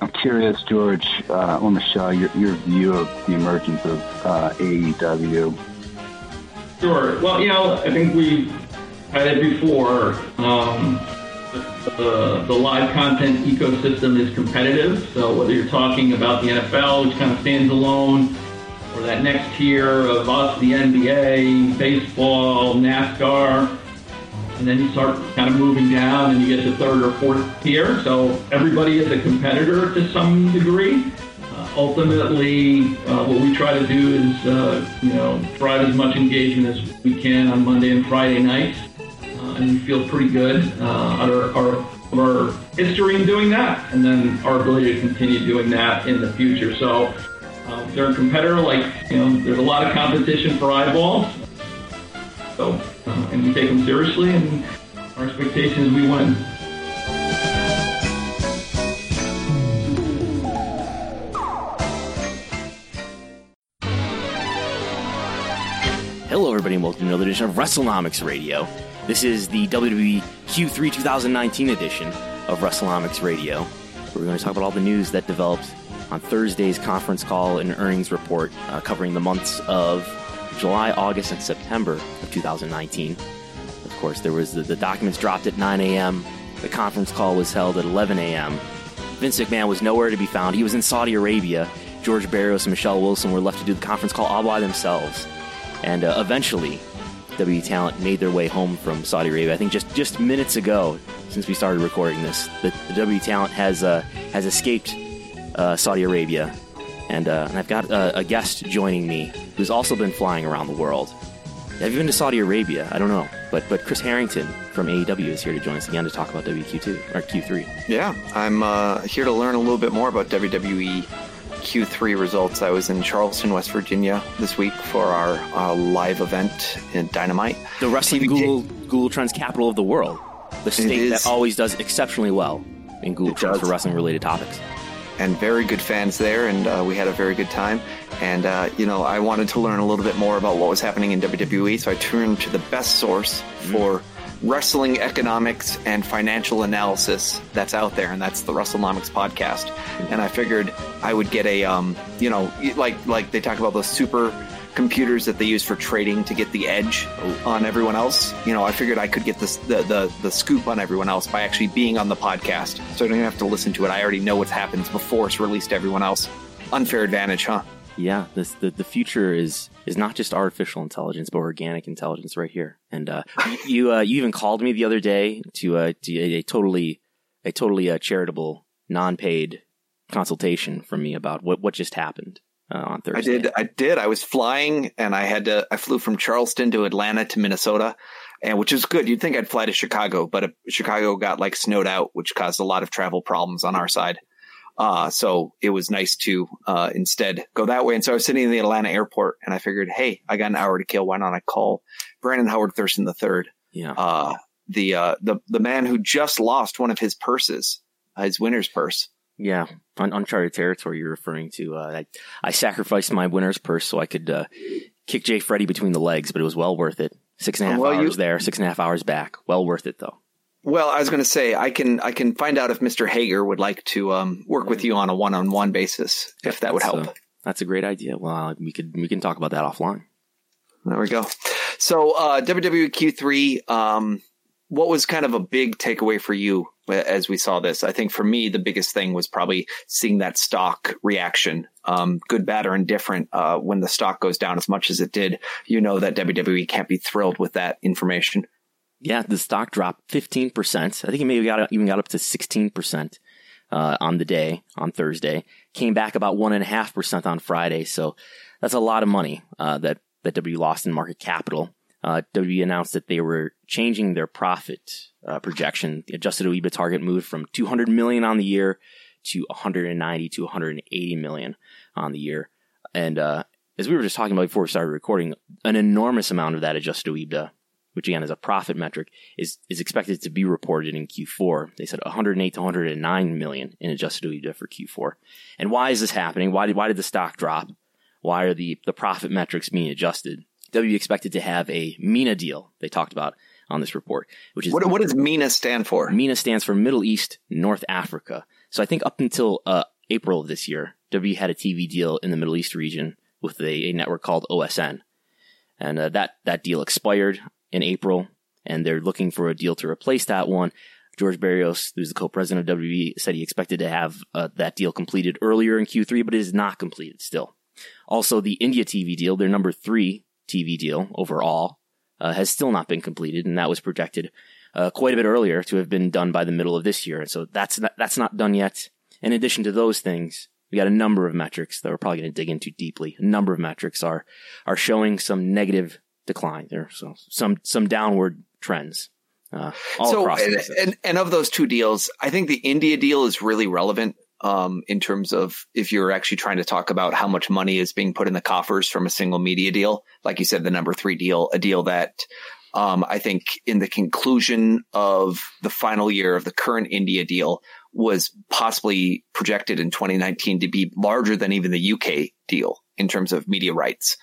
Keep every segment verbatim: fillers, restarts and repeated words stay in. I'm curious, George, uh, on the show, your, your view of the emergence of uh, A E W. Sure. Well, you know, I think we had it before. Um, the, the live content ecosystem is competitive. So whether you're talking about the N F L, which kind of stands alone, or that next tier of us, the N B A, baseball, NASCAR, and then you start kind of moving down and you get to third or fourth tier. So everybody is a competitor to some degree. Uh, ultimately, uh, what we try to do is, uh, you know, drive as much engagement as we can on Monday and Friday nights. Uh, and we feel pretty good uh, at our, our, our history in doing that, and then our ability to continue doing that in the future. So uh, if they're a competitor, like, you know, there's a lot of competition for eyeballs. So, uh, and we take them seriously, and our expectation is we win. Hello, everybody, and welcome to another edition of WrestleNomics Radio. This is the W W E Q three twenty nineteen edition of WrestleNomics Radio, where we're going to talk about all the news that developed on Thursday's conference call and earnings report, uh, covering the months of July, August, and September of twenty nineteen. Of course, there was the, the documents dropped at nine a.m. The conference call was held at eleven a.m. Vince McMahon was nowhere to be found. He was in Saudi Arabia. George Barrios and Michelle Wilson were left to do the conference call all by themselves. And uh, eventually, W W E talent made their way home from Saudi Arabia. I think just, just minutes ago, since we started recording this, the, the W W E talent has uh, has escaped uh, Saudi Arabia. And, uh, and I've got uh, a guest joining me who's also been flying around the world. Have you been to Saudi Arabia? I don't know. But but Chris Harrington from A E W is here to join us again to talk about W Q two, or Q three. Yeah, I'm uh, here to learn a little bit more about W W E Q three results. I was in Charleston, West Virginia this week for our uh, live event in Dynamite. The wrestling Google, Google Trends capital of the world. The state that always does exceptionally well in Google Trends for wrestling-related topics. And very good fans there, and uh, we had a very good time. And, uh, you know, I wanted to learn a little bit more about what was happening in W W E, so I turned to the best source for wrestling economics and financial analysis that's out there, and that's the WrestleNomics podcast. And I figured I would get a, um, you know, like like they talk about those super computers that they use for trading to get the edge on everyone else. You know, I figured I could get this, the, the the scoop on everyone else by actually being on the podcast. So I don't even have to listen to it. I already know what happens before it's released to everyone else. Unfair advantage, huh? Yeah, this, the the future is is not just artificial intelligence, but organic intelligence right here. And uh, you uh, you even called me the other day to, uh, to a, a totally a totally uh, charitable, non-paid consultation from me about what, what just happened. Uh, on Thursday. I did. I did. I was flying, and I had to. I flew from Charleston to Atlanta to Minnesota, and which is good. You'd think I'd fly to Chicago, but uh, Chicago got like snowed out, which caused a lot of travel problems on our side. Uh, so it was nice to uh, instead go that way. And so I was sitting in the Atlanta airport, and I figured, hey, I got an hour to kill. Why not I call Brandon Howard Thurston the third? Yeah. Uh, the uh, the the man who just lost one of his purses, his winner's purse, Yeah, on uncharted territory you're referring to. Uh, I, I sacrificed my winner's purse so I could uh, kick Jay Freddy between the legs, but it was well worth it. Six and a half well, hours you, there, six and a half hours back. Well worth it, though. Well, I was going to say, I can I can find out if Mister Hager would like to um, work with you on a one-on-one basis, if that would help. A, that's a great idea. Well, we could we can talk about that offline. There we go. So, uh, W W E Q three, um, what was kind of a big takeaway for you as we saw this? I think for me, the biggest thing was probably seeing that stock reaction, um, good, bad, or indifferent. Uh, when the stock goes down as much as it did, you know that W W E can't be thrilled with that information. Yeah, the stock dropped fifteen percent. I think it maybe got, even got up to sixteen percent uh, on the day, on Thursday. Came back about one point five percent on Friday. So that's a lot of money uh, that, that W W E lost in market capital. Uh, W W E announced that they were changing their profit uh, projection. The adjusted EBITDA target moved from two hundred million dollars on the year to one hundred ninety to one hundred eighty million dollars on the year. And uh, as we were just talking about before we started recording, an enormous amount of that adjusted EBITDA, which again is a profit metric, is is expected to be reported in Q four. They said one hundred eight to one hundred nine million dollars in adjusted EBITDA for Q four. And why is this happening? Why did why did the stock drop? Why are the, the profit metrics being adjusted? W W E expected to have a MENA deal they talked about on this report, which is what, what does MENA stand for? MENA stands for Middle East, North Africa. So I think up until uh, April of this year, W W E had a T V deal in the Middle East region with a, a network called O S N. And uh, that, that deal expired in April, and they're looking for a deal to replace that one. George Barrios, who's the co-president of W W E, said he expected to have uh, that deal completed earlier in Q three, but it is not completed still. Also, the India T V deal, their number three T V deal overall, uh, has still not been completed, and that was projected uh, quite a bit earlier to have been done by the middle of this year. And so that's not, that's not done yet. In addition to those things, we got a number of metrics that we're probably going to dig into deeply. A number of metrics are are showing some negative decline there, so some some downward trends. Uh, all so, across and, and and of those two deals, I think the India deal is really relevant. Um, in terms of if you're actually trying to talk about how much money is being put in the coffers from a single media deal, like you said, the number three deal, a deal that um, I think in the conclusion of the final year of the current India deal was possibly projected in twenty nineteen to be larger than even the U K deal in terms of media rights.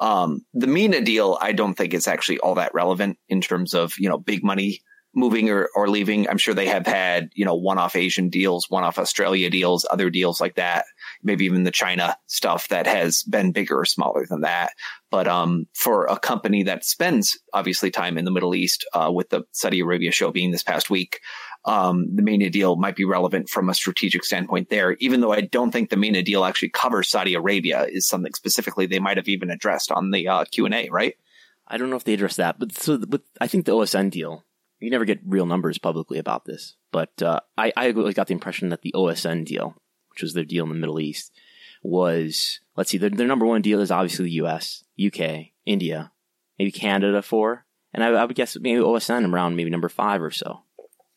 Um, the MENA deal, I don't think is actually all that relevant in terms of, you know, big money moving or, or leaving. I'm sure they have had, you know, one-off Asian deals, one-off Australia deals, other deals like that, maybe even the China stuff that has been bigger or smaller than that. But um, for a company that spends, obviously, time in the Middle East, uh, with the Saudi Arabia show being this past week, um, the MENA deal might be relevant from a strategic standpoint there, even though I don't think the MENA deal actually covers Saudi Arabia, is something specifically they might have even addressed on the uh, Q and A, right? I don't know if they addressed that, but so but I think the O S N deal, you never get real numbers publicly about this, but uh, I, I got the impression that the O S N deal, which was their deal in the Middle East, was, let's see, their, their number one deal is obviously the U S, U K, India, maybe Canada four, and I, I would guess maybe O S N around maybe number five or so.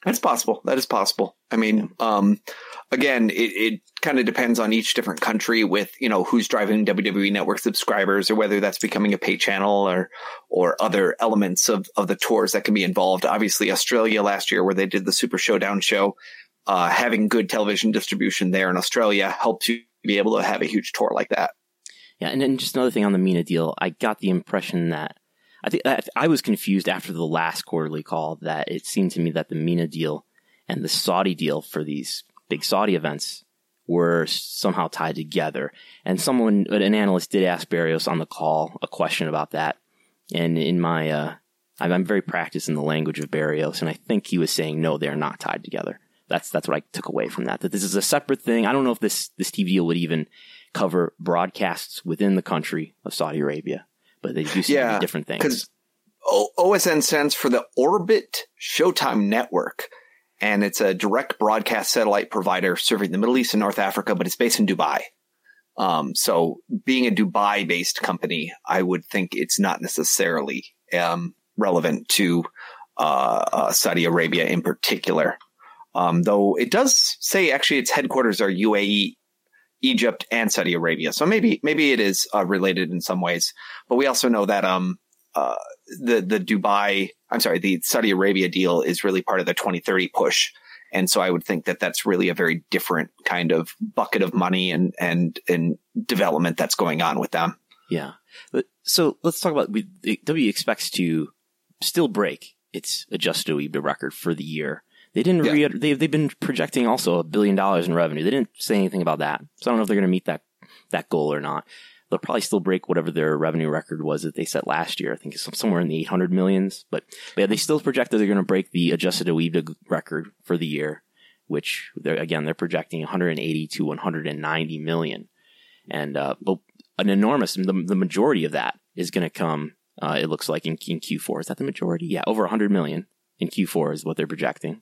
That's possible. That is possible. I mean, um, again, it, it kind of depends on each different country with, you know, who's driving W W E Network subscribers or whether that's becoming a pay channel or or other elements of, of the tours that can be involved. Obviously, Australia last year where they did the Super Showdown show, uh, having good television distribution there in Australia helped you be able to have a huge tour like that. Yeah. And then just another thing on the MENA deal, I got the impression that I think I was confused after the last quarterly call that it seemed to me that the MENA deal and the Saudi deal for these big Saudi events were somehow tied together. And someone, an analyst, did ask Barrios on the call a question about that. And in my, uh, I'm very practiced in the language of Barrios, and I think he was saying, no, they're not tied together. That's that's what I took away from that, that this is a separate thing. I don't know if this, this T V deal would even cover broadcasts within the country of Saudi Arabia, but they do seem yeah, to be different things. Because O S N stands for the Orbit Showtime Network, and it's a direct broadcast satellite provider serving the Middle East and North Africa, but it's based in Dubai. Um, so being a Dubai-based company, I would think it's not necessarily um, relevant to uh, uh, Saudi Arabia in particular, um, though it does say actually its headquarters are U A E, Egypt, and Saudi Arabia. So maybe maybe it is uh, related in some ways. But we also know that um uh the the Dubai, I'm sorry, the Saudi Arabia deal is really part of the twenty thirty push. And so I would think that that's really a very different kind of bucket of money and, and, and development that's going on with them. Yeah. So let's talk about, we, W expects to still break its adjusted EBITDA record for the year. They didn't, yeah. re- they, they've been projecting also a billion dollars in revenue. They didn't say anything about that. So I don't know if they're going to meet that, that goal or not. They'll probably still break whatever their revenue record was that they set last year. I think it's somewhere in the eight hundred millions. But, but yeah, they still project that they're going to break the adjusted EBITDA record for the year, which they're, again, they're projecting one hundred eighty to one hundred ninety million. And, uh, but an enormous, the, the majority of that is going to come, uh, it looks like in, in Q four. Is that the majority? Yeah. Over one hundred million in Q four is what they're projecting.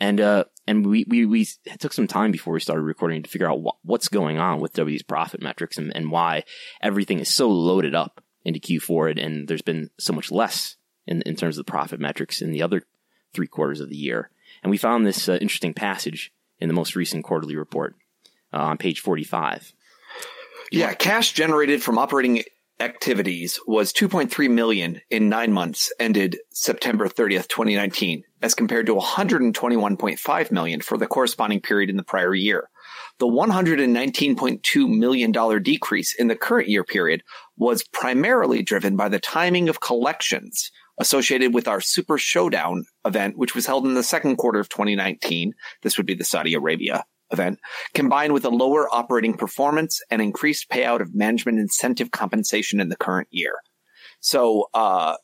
And, uh, and we, we, we took some time before we started recording to figure out wh- what's going on with W's profit metrics and, and why everything is so loaded up into Q four. And, and there's been so much less in, in terms of the profit metrics in the other three quarters of the year. And we found this uh, interesting passage in the most recent quarterly report uh, on page forty-five. You yeah. Cash generated from operating activities was two point three million dollars in nine months ended September thirtieth, twenty nineteen, as compared to one hundred twenty-one point five million dollars for the corresponding period in the prior year. The one hundred nineteen point two million dollars decrease in the current year period was primarily driven by the timing of collections associated with our Super Showdown event, which was held in the second quarter of twenty nineteen. This would be the Saudi Arabia event, combined with a lower operating performance and increased payout of management incentive compensation in the current year. So, uh,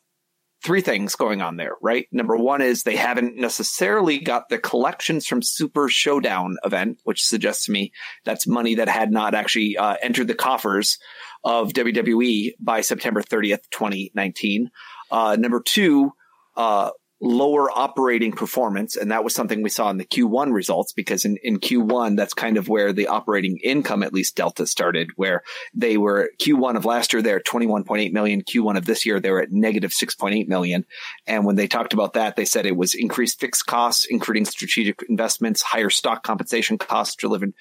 three things going on there, right? Number one is they haven't necessarily got the collections from Super Showdown event, which suggests to me that's money that had not actually uh, entered the coffers of W W E by September thirtieth, twenty nineteen. Uh, number two, uh, lower operating performance. And that was something we saw in the Q one results, because in, in Q one, that's kind of where the operating income, at least delta, started, where they were Q one of last year, they're at twenty-one point eight million. Q one of this year, they were at negative six point eight million. And when they talked about that, they said it was increased fixed costs, including strategic investments, higher stock compensation costs driven,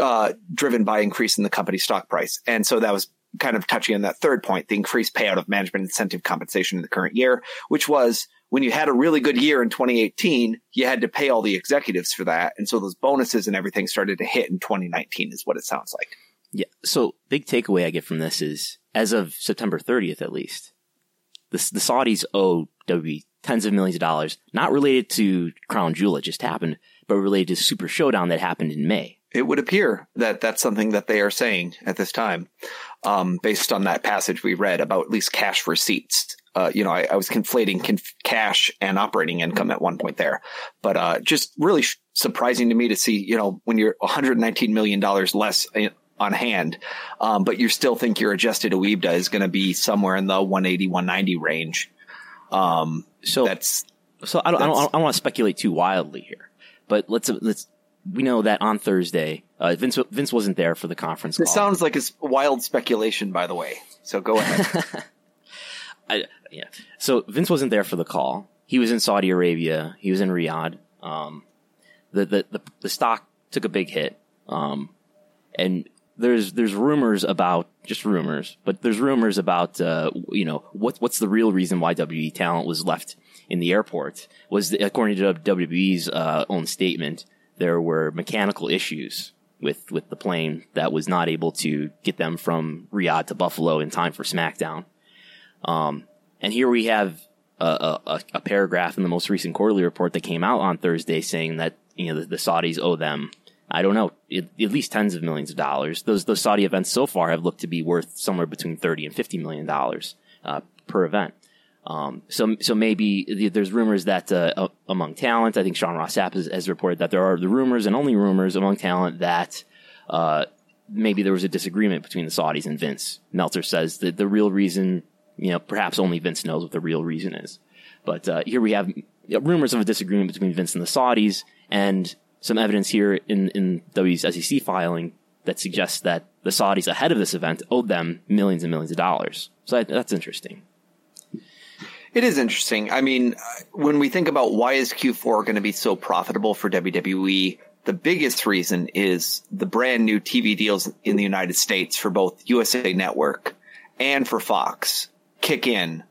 uh, driven by increase in the company's stock price. And so that was kind of touching on that third point, the increased payout of management incentive compensation in the current year, which was, when you had a really good year in twenty eighteen, you had to pay all the executives for that. And so those bonuses and everything started to hit in twenty nineteen is what it sounds like. Yeah. So big takeaway I get from this is, as of September thirtieth, at least, the, the Saudis owe W W E tens of millions of dollars, not related to Crown Jewel, it just happened, but related to Super Showdown that happened in May. It would appear that that's something that they are saying at this time, um, based on that passage we read about at least cash receipts. Uh, you know, I, I was conflating conf- cash and operating income at one point there, but uh, just really sh- surprising to me to see, you know, when you're one hundred nineteen million dollars less in, on hand, um, but you still think your adjusted EBITDA is going to be somewhere in the one eighty, one ninety range. Um, so that's so I don't, I don't, I don't want to speculate too wildly here, but let's let's. We know that on Thursday, uh, Vince Vince wasn't there for the conference call. This sounds like it's wild speculation, by the way. So go ahead. I, yeah. So Vince wasn't there for the call. He was in Saudi Arabia. He was in Riyadh. Um, the, the, the, the stock took a big hit. Um, and there's, there's rumors about just rumors, but there's rumors about, uh, you know, what, what's the real reason why W W E talent was left in the airport was, the, according to W W E's, uh, own statement, there were mechanical issues with, with the plane that was not able to get them from Riyadh to Buffalo in time for SmackDown. Um, and here we have a, a, a paragraph in the most recent quarterly report that came out on Thursday saying that, you know, the, the Saudis owe them, I don't know, it, at least tens of millions of dollars. Those, those Saudi events so far have looked to be worth somewhere between thirty and fifty million dollars, uh, per event. Um, so, so maybe there's rumors that, uh, among talent, I think Sean Ross Sapp has, has reported that there are the rumors and only rumors among talent that, uh, maybe there was a disagreement between the Saudis and Vince. Meltzer says that the real reason, you know, perhaps only Vince knows what the real reason is. But uh, here we have rumors of a disagreement between Vince and the Saudis, and some evidence here in, in W's S E C filing that suggests that the Saudis ahead of this event owed them millions and millions of dollars. So that's interesting. It is interesting. I mean, when we think about why is Q four going to be so profitable for W W E, the biggest reason is the brand new T V deals in the United States for both U S A Network and for Fox kick in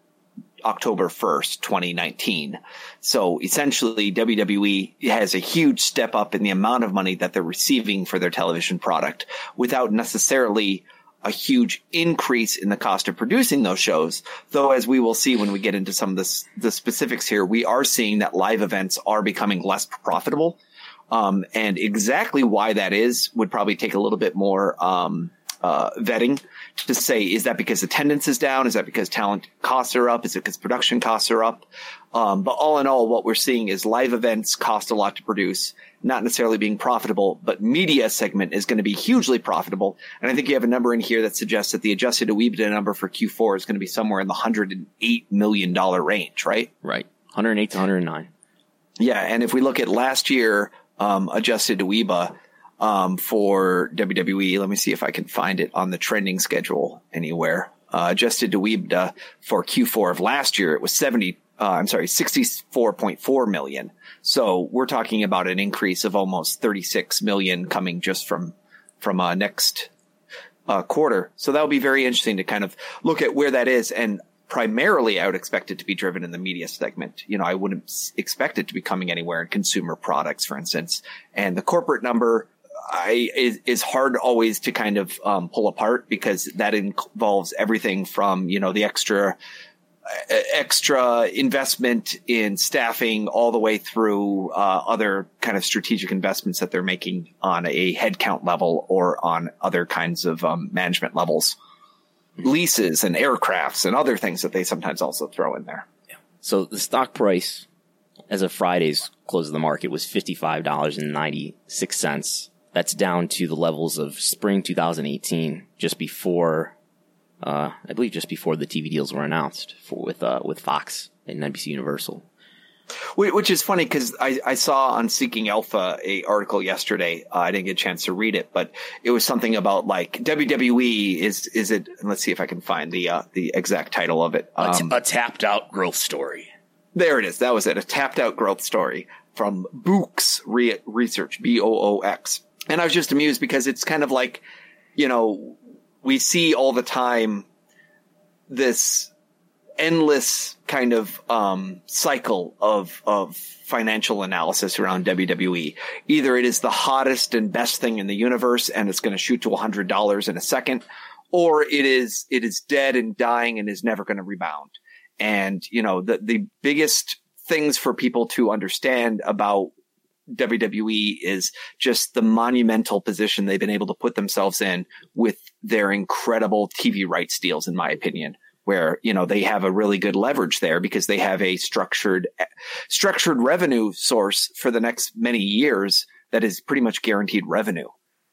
October first, twenty nineteen. So essentially, W W E has a huge step up in the amount of money that they're receiving for their television product without necessarily a huge increase in the cost of producing those shows. Though, as we will see when we get into some of this, the specifics here, we are seeing that live events are becoming less profitable. Um, and exactly why that is would probably take a little bit more um, uh, vetting to say, is that because attendance is down? Is that because talent costs are up? Is it because production costs are up? Um, but all in all, what we're seeing is live events cost a lot to produce, not necessarily being profitable, but media segment is going to be hugely profitable. And I think you have a number in here that suggests that the adjusted EBITDA number for Q four is going to be somewhere in the one hundred eight million dollars range, right? Right. one hundred eight to one hundred nine. Yeah. And if we look at last year, um, adjusted EBITDA, um, for W W E, let me see if I can find it on the trending schedule anywhere. Uh, adjusted EBITDA for Q four of last year, it was seventy, uh, I'm sorry, sixty-four point four million. So we're talking about an increase of almost thirty-six million coming just from, from, uh, next, uh, quarter. So that'll be very interesting to kind of look at where that is. And primarily I would expect it to be driven in the media segment. You know, I wouldn't expect it to be coming anywhere in consumer products, for instance. And the corporate number I is, is hard always to kind of, um, pull apart because that involves everything from, you know, the extra, extra investment in staffing all the way through uh, other kind of strategic investments that they're making on a headcount level or on other kinds of um, management levels, leases and aircrafts and other things that they sometimes also throw in there. Yeah. So the stock price as of Friday's close of the market was fifty-five dollars and ninety-six cents. That's down to the levels of spring two thousand eighteen, just before Uh, I believe just before the T V deals were announced for, with uh, with Fox and N B C Universal. Which is funny because I, I saw on Seeking Alpha a article yesterday. Uh, I didn't get a chance to read it, but it was something about like W W E is is it? Let's see if I can find the uh, the exact title of it. Um, a, t- a tapped out growth story. There it is. That was it. A tapped out growth story from Boox Re- Research, B O O X. And I was just amused because it's kind of like, you know, we see all the time this endless kind of um, cycle of, of financial analysis around W W E. Either it is the hottest and best thing in the universe and it's going to shoot to one hundred dollars in a second, or it is it is dead and dying and is never going to rebound. And, you know, the, the biggest things for people to understand about W W E is just the monumental position they've been able to put themselves in with their incredible T V rights deals, in my opinion, where, you know, they have a really good leverage there because they have a structured, structured revenue source for the next many years that is pretty much guaranteed revenue.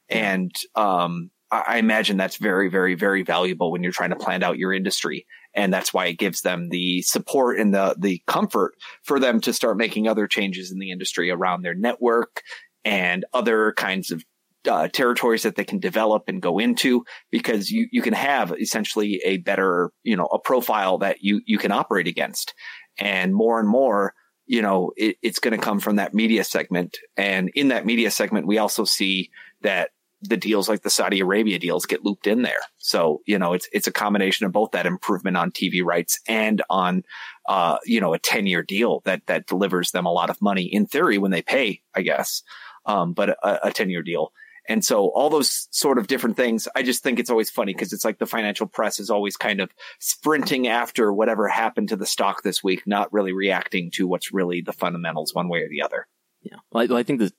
And, um, I imagine that's very, very, very valuable when you're trying to plan out your industry. And that's why it gives them the support and the, the comfort for them to start making other changes in the industry around their network and other kinds of uh, territories that they can develop and go into, because you, you can have essentially a better, you know, a profile that you, you can operate against. And more and more, you know, it, it's going to come from that media segment. And in that media segment, we also see that the deals like the Saudi Arabia deals get looped in there. So, you know, it's, it's a combination of both that improvement on T V rights and on, uh, you know, a ten year deal that, that delivers them a lot of money in theory when they pay, I guess. Um, but a, a ten year deal. And so all those sort of different things, I just think it's always funny because it's like the financial press is always kind of sprinting after whatever happened to the stock this week, not really reacting to what's really the fundamentals one way or the other. Yeah. Well, I, well, I think the,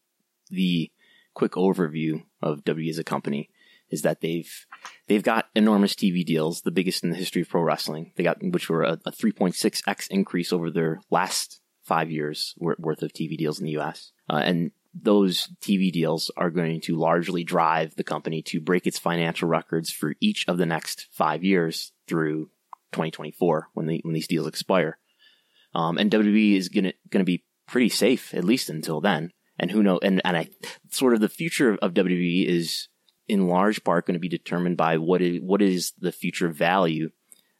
the, quick overview of W W E as a company is that they've they've got enormous T V deals, the biggest in the history of pro wrestling. They got, which were a, a three point six x increase over their last five years worth of T V deals in the U S. Uh, and those T V deals are going to largely drive the company to break its financial records for each of the next five years through twenty twenty-four when the, when these deals expire. Um, and W W E is going to going to be pretty safe at least until then. And who knows, and, and I sort of the future of W W E is in large part going to be determined by what is, what is the future value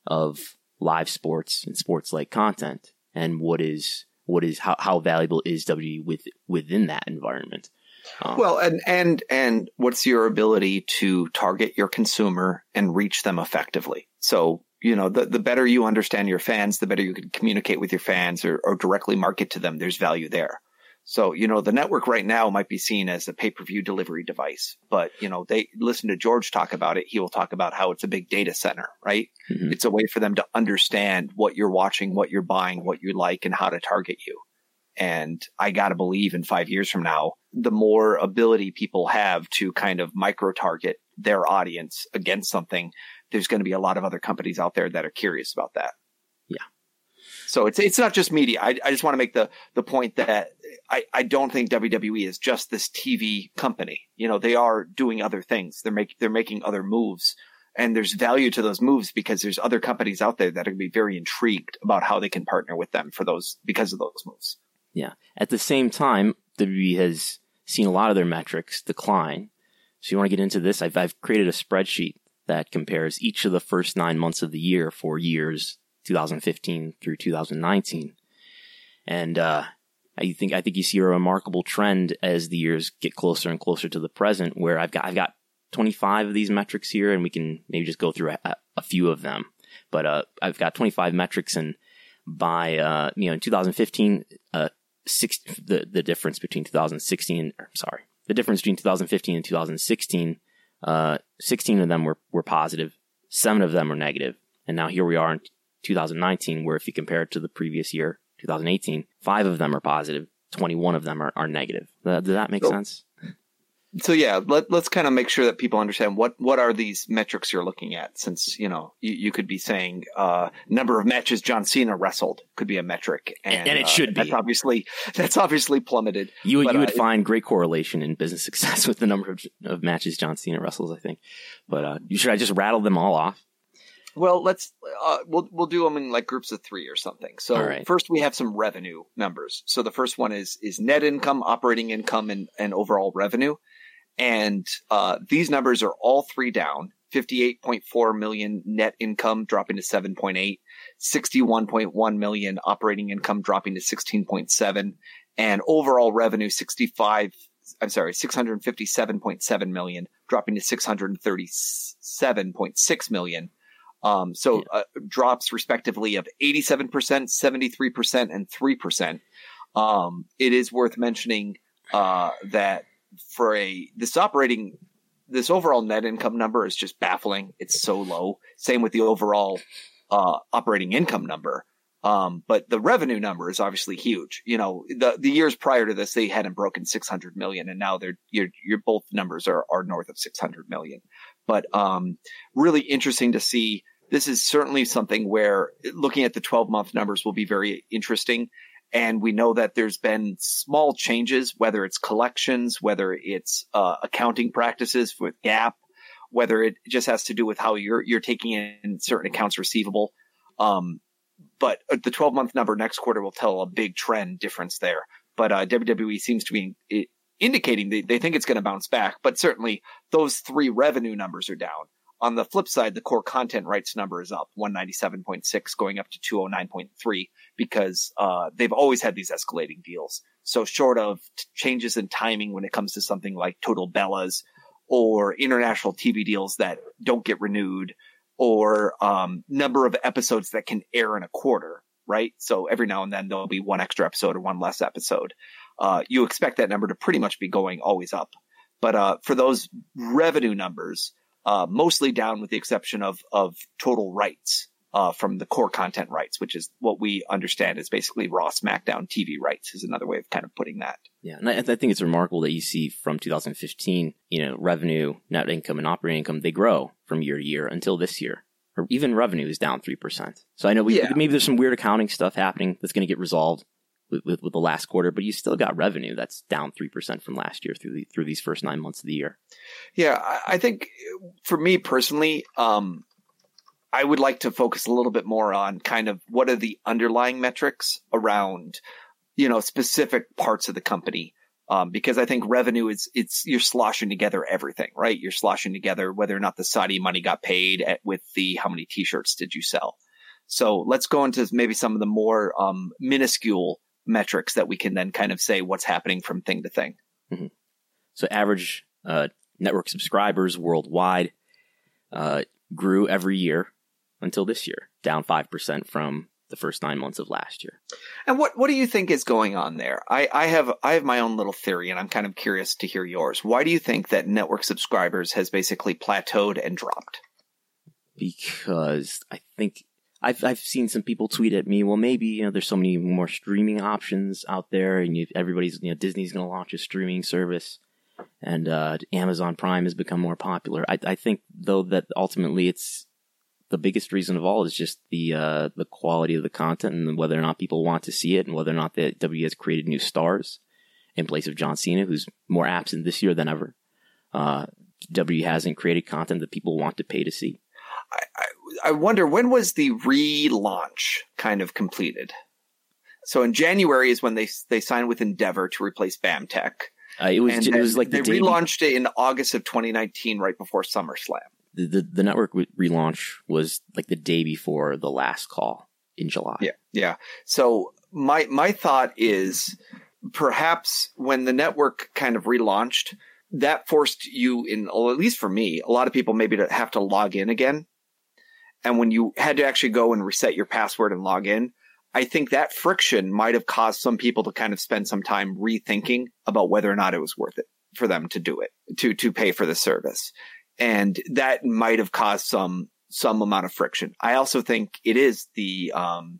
of live sports and sports like content, and what is, what is, how, how valuable is W W E with, within that environment. Um, well, and, and, and what's your ability to target your consumer and reach them effectively? So, you know, the, the better you understand your fans, the better you can communicate with your fans or, or directly market to them. There's value there. So, you know, the network right now might be seen as a pay-per-view delivery device, but, you know, they listen to George talk about it. He will talk about how it's a big data center, right? Mm-hmm. It's a way for them to understand what you're watching, what you're buying, what you like, and how to target you. And I got to believe in five years from now, the more ability people have to kind of micro-target their audience against something, there's going to be a lot of other companies out there that are curious about that. Yeah. So it's it's not just media. I, I just want to make the, the point that I, I don't think W W E is just this T V company. You know, they are doing other things. They're, make, they're making other moves. And there's value to those moves because there's other companies out there that are going to be very intrigued about how they can partner with them for those because of those moves. Yeah. At the same time, W W E has seen a lot of their metrics decline. So you want to get into this? I've, I've created a spreadsheet that compares each of the first nine months of the year for years two thousand fifteen through two thousand nineteen. And uh, I think I think you see a remarkable trend as the years get closer and closer to the present, where I've got I've got twenty-five of these metrics here, and we can maybe just go through a, a few of them. But uh, I've got twenty-five metrics, and by uh, you know, in two thousand fifteen, uh, six, the the difference between two thousand sixteen, or, sorry, the difference between two thousand fifteen and two thousand sixteen, uh, sixteen of them were were positive, seven of them were negative, and now here we are in two thousand nineteen, where if you compare it to the previous year, two thousand eighteen, five of them are positive, twenty-one of them are, are negative. Uh, does that make so, sense? So yeah, let, let's kind of make sure that people understand what, what are these metrics you're looking at, since, you know, you, you could be saying uh, number of matches John Cena wrestled could be a metric. And, and it uh, should be. That's obviously, that's obviously plummeted. You, but, you would uh, find great correlation in business success with the number of, of matches John Cena wrestles, I think. But uh, should I just rattle them all off? Well, let's uh, we'll we'll do them in like groups of three or something. So right. First, we have some revenue numbers. So the first one is is net income, operating income, and, and overall revenue. And uh, these numbers are all three down: fifty-eight point four million net income, dropping to seven point eight, sixty-one point one million operating income, dropping to sixteen point seven, and overall revenue sixty-five. I'm sorry, six hundred fifty-seven point seven million, dropping to six hundred thirty-seven point six million. Um, so uh, drops respectively of eighty-seven percent, seventy-three percent, and three percent. Um, it is worth mentioning uh, that for a this operating this overall net income number is just baffling. It's so low. Same with the overall uh, operating income number. Um, but the revenue number is obviously huge. You know, the the years prior to this, they hadn't broken six hundred million, and now they're your your both numbers are are north of six hundred million. But um, really interesting to see. This is certainly something where looking at the twelve-month numbers will be very interesting. And we know that there's been small changes, whether it's collections, whether it's uh, accounting practices with GAAP, whether it just has to do with how you're you're taking in certain accounts receivable. Um, but the twelve-month number next quarter will tell a big trend difference there. But uh, W W E seems to be it, indicating they, they think it's going to bounce back. But certainly those three revenue numbers are down. On the flip side, the core content rights number is up, one ninety-seven point six going up to two oh nine point three, because uh, they've always had these escalating deals. So short of t- changes in timing when it comes to something like Total Bellas or international T V deals that don't get renewed, or um, number of episodes that can air in a quarter, right? So every now and then there'll be one extra episode or one less episode. Uh, you expect that number to pretty much be going always up. But uh, for those revenue numbers, uh, mostly down with the exception of of total rights uh, from the core content rights, which is what we understand is basically Raw, SmackDown, T V rights is another way of kind of putting that. Yeah, and I, I think it's remarkable that you see from two thousand fifteen, you know, revenue, net income, and operating income, they grow from year to year until this year. Or even revenue is down three percent. So I know we, yeah. maybe there's some weird accounting stuff happening that's going to get resolved With, with, with the last quarter, but you still got revenue that's down three percent from last year through the, through these first nine months of the year. Yeah, I think for me personally, um, I would like to focus a little bit more on kind of what are the underlying metrics around, you know, specific parts of the company. Um, because I think revenue is, it's, you're sloshing together everything, right? You're sloshing together whether or not the Saudi money got paid at, with the, how many t-shirts did you sell? So let's go into maybe some of the more um, minuscule metrics that we can then kind of say what's happening from thing to thing. Mm-hmm. So average uh, network subscribers worldwide uh, grew every year. until this year, down five percent from the first nine months of last year. And what, what do you think is going on there? I, I have I have my own little theory, and I'm kind of curious to hear yours. Why do you think that network subscribers has basically plateaued and dropped? Because I think I've I've seen some people tweet at me, well, maybe, you know, there's so many more streaming options out there, and you, everybody's, you know, Disney's going to launch a streaming service, and uh, Amazon Prime has become more popular. I, I think, though, that ultimately it's the biggest reason of all is just the uh, the quality of the content and whether or not people want to see it, and whether or not the W W E has created new stars in place of John Cena, who's more absent this year than ever. Uh, W W E hasn't created content that people want to pay to see. I, I, I wonder, when was the relaunch kind of completed? So in January is when they they signed with Endeavor to replace BAM Tech. Uh, it was it was like the they day relaunched it in August of twenty nineteen, right before SummerSlam. The, the the network relaunch was like the day before the last call in July. Yeah, yeah. So my my thought is perhaps when the network kind of relaunched, that forced you in, well, at least for me, a lot of people maybe to have to log in again. And when you had to actually go and reset your password and log in, I think that friction might have caused some people to kind of spend some time rethinking about whether or not it was worth it for them to do it, to to pay for the service. And that might have caused some some amount of friction. I also think it is the um,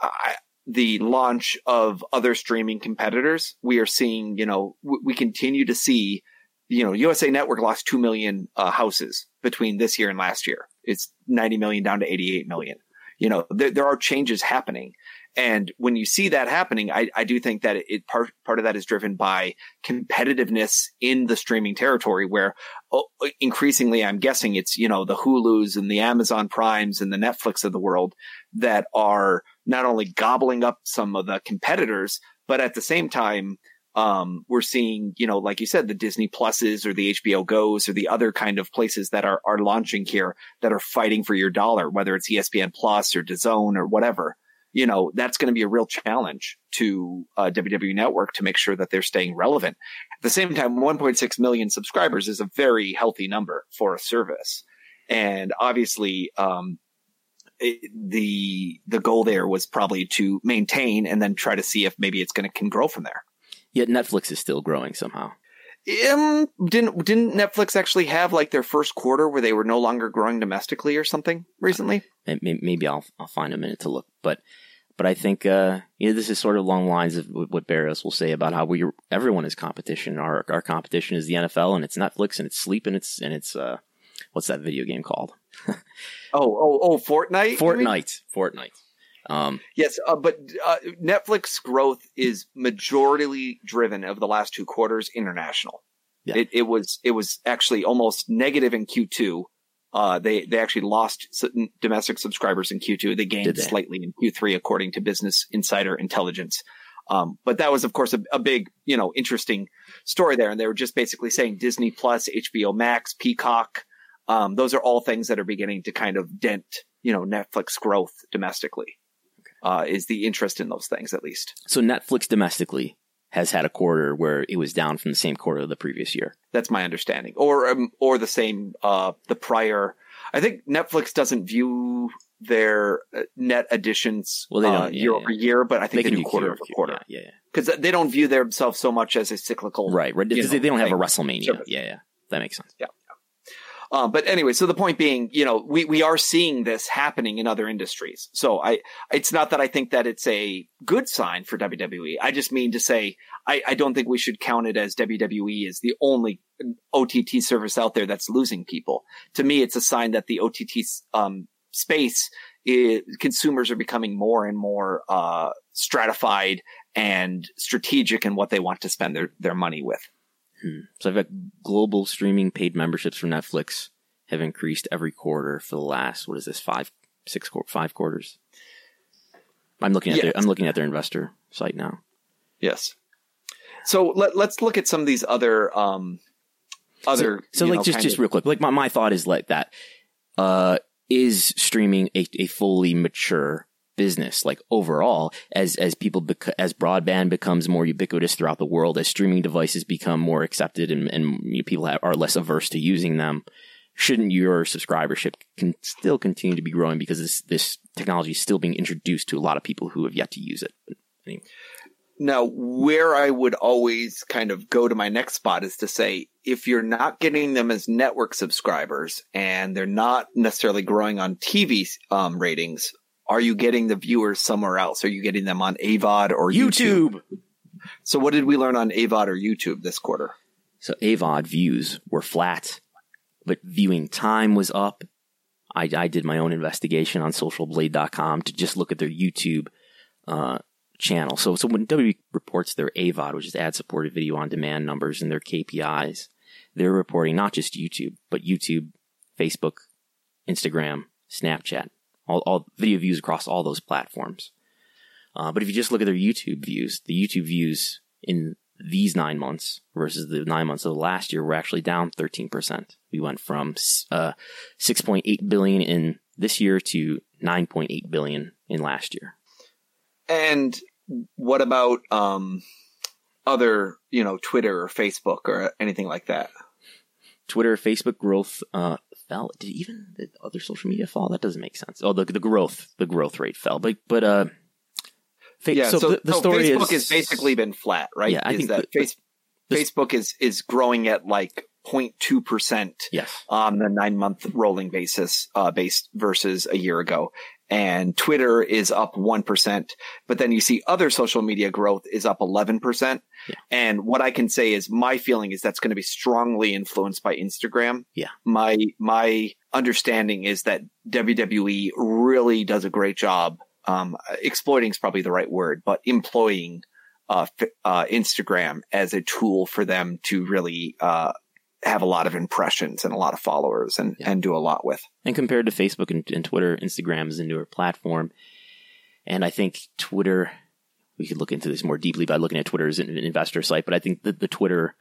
I, the launch of other streaming competitors. We are seeing, you know, w- we continue to see, you know, U S A Network lost two million uh, houses between this year and last year. It's ninety million down to eighty eight million. You know, there, there are changes happening. And when you see that happening, I, I do think that it part, part of that is driven by competitiveness in the streaming territory, where oh, increasingly, I'm guessing it's, you know, the Hulus and the Amazon Primes and the Netflix of the world that are not only gobbling up some of the competitors, but at the same time, um, we're seeing, you know, like you said, the Disney Pluses or the H B O Go's or the other kind of places that are, are launching here that are fighting for your dollar, whether it's E S P N Plus or DAZN or whatever. You know, that's going to be a real challenge to uh, W W E Network to make sure that they're staying relevant. At the same time, one point six million subscribers is a very healthy number for a service. And obviously, um, it, the the goal there was probably to maintain and then try to see if maybe it's going to can grow from there. Yet Netflix is still growing somehow. Um, didn't didn't Netflix actually have like their first quarter where they were no longer growing domestically or something recently? Uh, maybe I'll I'll find a minute to look, but. But I think, uh, you know, this is sort of along the lines of what Barrios will say about how we everyone is competition. Our our competition is the N F L, and it's Netflix, and it's Sleep, and it's and it's uh, what's that video game called? oh oh oh, Fortnite. Fortnite. Fortnite. Um, yes, uh, but uh, Netflix growth is majorly driven over the last two quarters international. Yeah. It, it was it was actually almost negative in Q two. Uh, they, they actually lost domestic subscribers in Q two. They gained they? slightly in Q three, according to Business Insider Intelligence. Um, but that was, of course, a, a big, you know, interesting story there. And they were just basically saying Disney Plus, H B O Max, Peacock. Um, those are all things that are beginning to kind of dent, you know, Netflix growth domestically, okay. uh, is the interest in those things, at least. So Netflix domestically has had a quarter where it was down from the same quarter of the previous year. That's my understanding. Or um, or the same, uh, the prior. I think Netflix doesn't view their net additions well, they don't, uh, yeah, year yeah. over year, but I think they, they do quarter over quarter. Yeah, yeah. Because they don't view themselves so much as a cyclical. Right, right. Because they don't have a WrestleMania. Service. Yeah, yeah. That makes sense. Yeah. Uh, but anyway, so the point being, you know, we, we are seeing this happening in other industries. So I, it's not that I think that it's a good sign for W W E. I just mean to say, I, I don't think we should count it as W W E is the only O T T service out there that's losing people. To me, it's a sign that the O T T um, space, is, consumers are becoming more and more uh, stratified and strategic in what they want to spend their, their money with. Hmm. So I've got global streaming paid memberships for Netflix have increased every quarter for the last, what is this, five, six, five quarters? I'm looking at yes. their, I'm looking at their investor site now. Yes. So let, let's look at some of these other, um, other. So, so like know, just, just of... real quick, like my, my thought is like that, uh, is streaming a, a fully mature business, like overall, as as people bec- as broadband becomes more ubiquitous throughout the world, as streaming devices become more accepted and, and you know, people have, are less averse to using them, shouldn't your subscribership can still continue to be growing because this, this technology is still being introduced to a lot of people who have yet to use it? Anyway. Now, where I would always kind of go to my next spot is to say, if you're not getting them as network subscribers and they're not necessarily growing on T V um, ratings, are you getting the viewers somewhere else? Are you getting them on AVOD or YouTube? YouTube? So what did we learn on AVOD or YouTube this quarter? So AVOD views were flat, but viewing time was up. I, I did my own investigation on social blade dot com to just look at their YouTube uh channel. So, so when W W E reports their AVOD, which is ad-supported video on demand numbers, and their K P Is, they're reporting not just YouTube, but YouTube, Facebook, Instagram, Snapchat, all, all video views across all those platforms. Uh, but if you just look at their YouTube views, the YouTube views in these nine months versus the nine months of the last year were actually down thirteen percent. We went from uh, six point eight billion in this year to nine point eight billion in last year. And what about um, other, you know, Twitter or Facebook or anything like that? Twitter, Facebook growth uh, fell. Did even the other social media fall? That doesn't make sense. Oh, the the growth, the growth rate fell. But but uh, fa- yeah. So, so the, the so story Facebook is Facebook has basically been flat, right? Yeah, I is think that the, face, the, Facebook is is growing at like zero point two percent. Yes, on the nine month rolling basis, uh, based versus a year ago. And Twitter is up one percent, but then you see other social media growth is up eleven percent. Yeah. And what I can say is my feeling is that's going to be strongly influenced by Instagram. Yeah. My, my understanding is that W W E really does a great job. Um, exploiting is probably the right word, but employing, uh, uh, Instagram as a tool for them to really, uh, have a lot of impressions and a lot of followers and, yeah. and do a lot with. And compared to Facebook and, and Twitter, Instagram is a newer platform. And I think Twitter, we could look into this more deeply by looking at Twitter as an investor site, but I think that the Twitter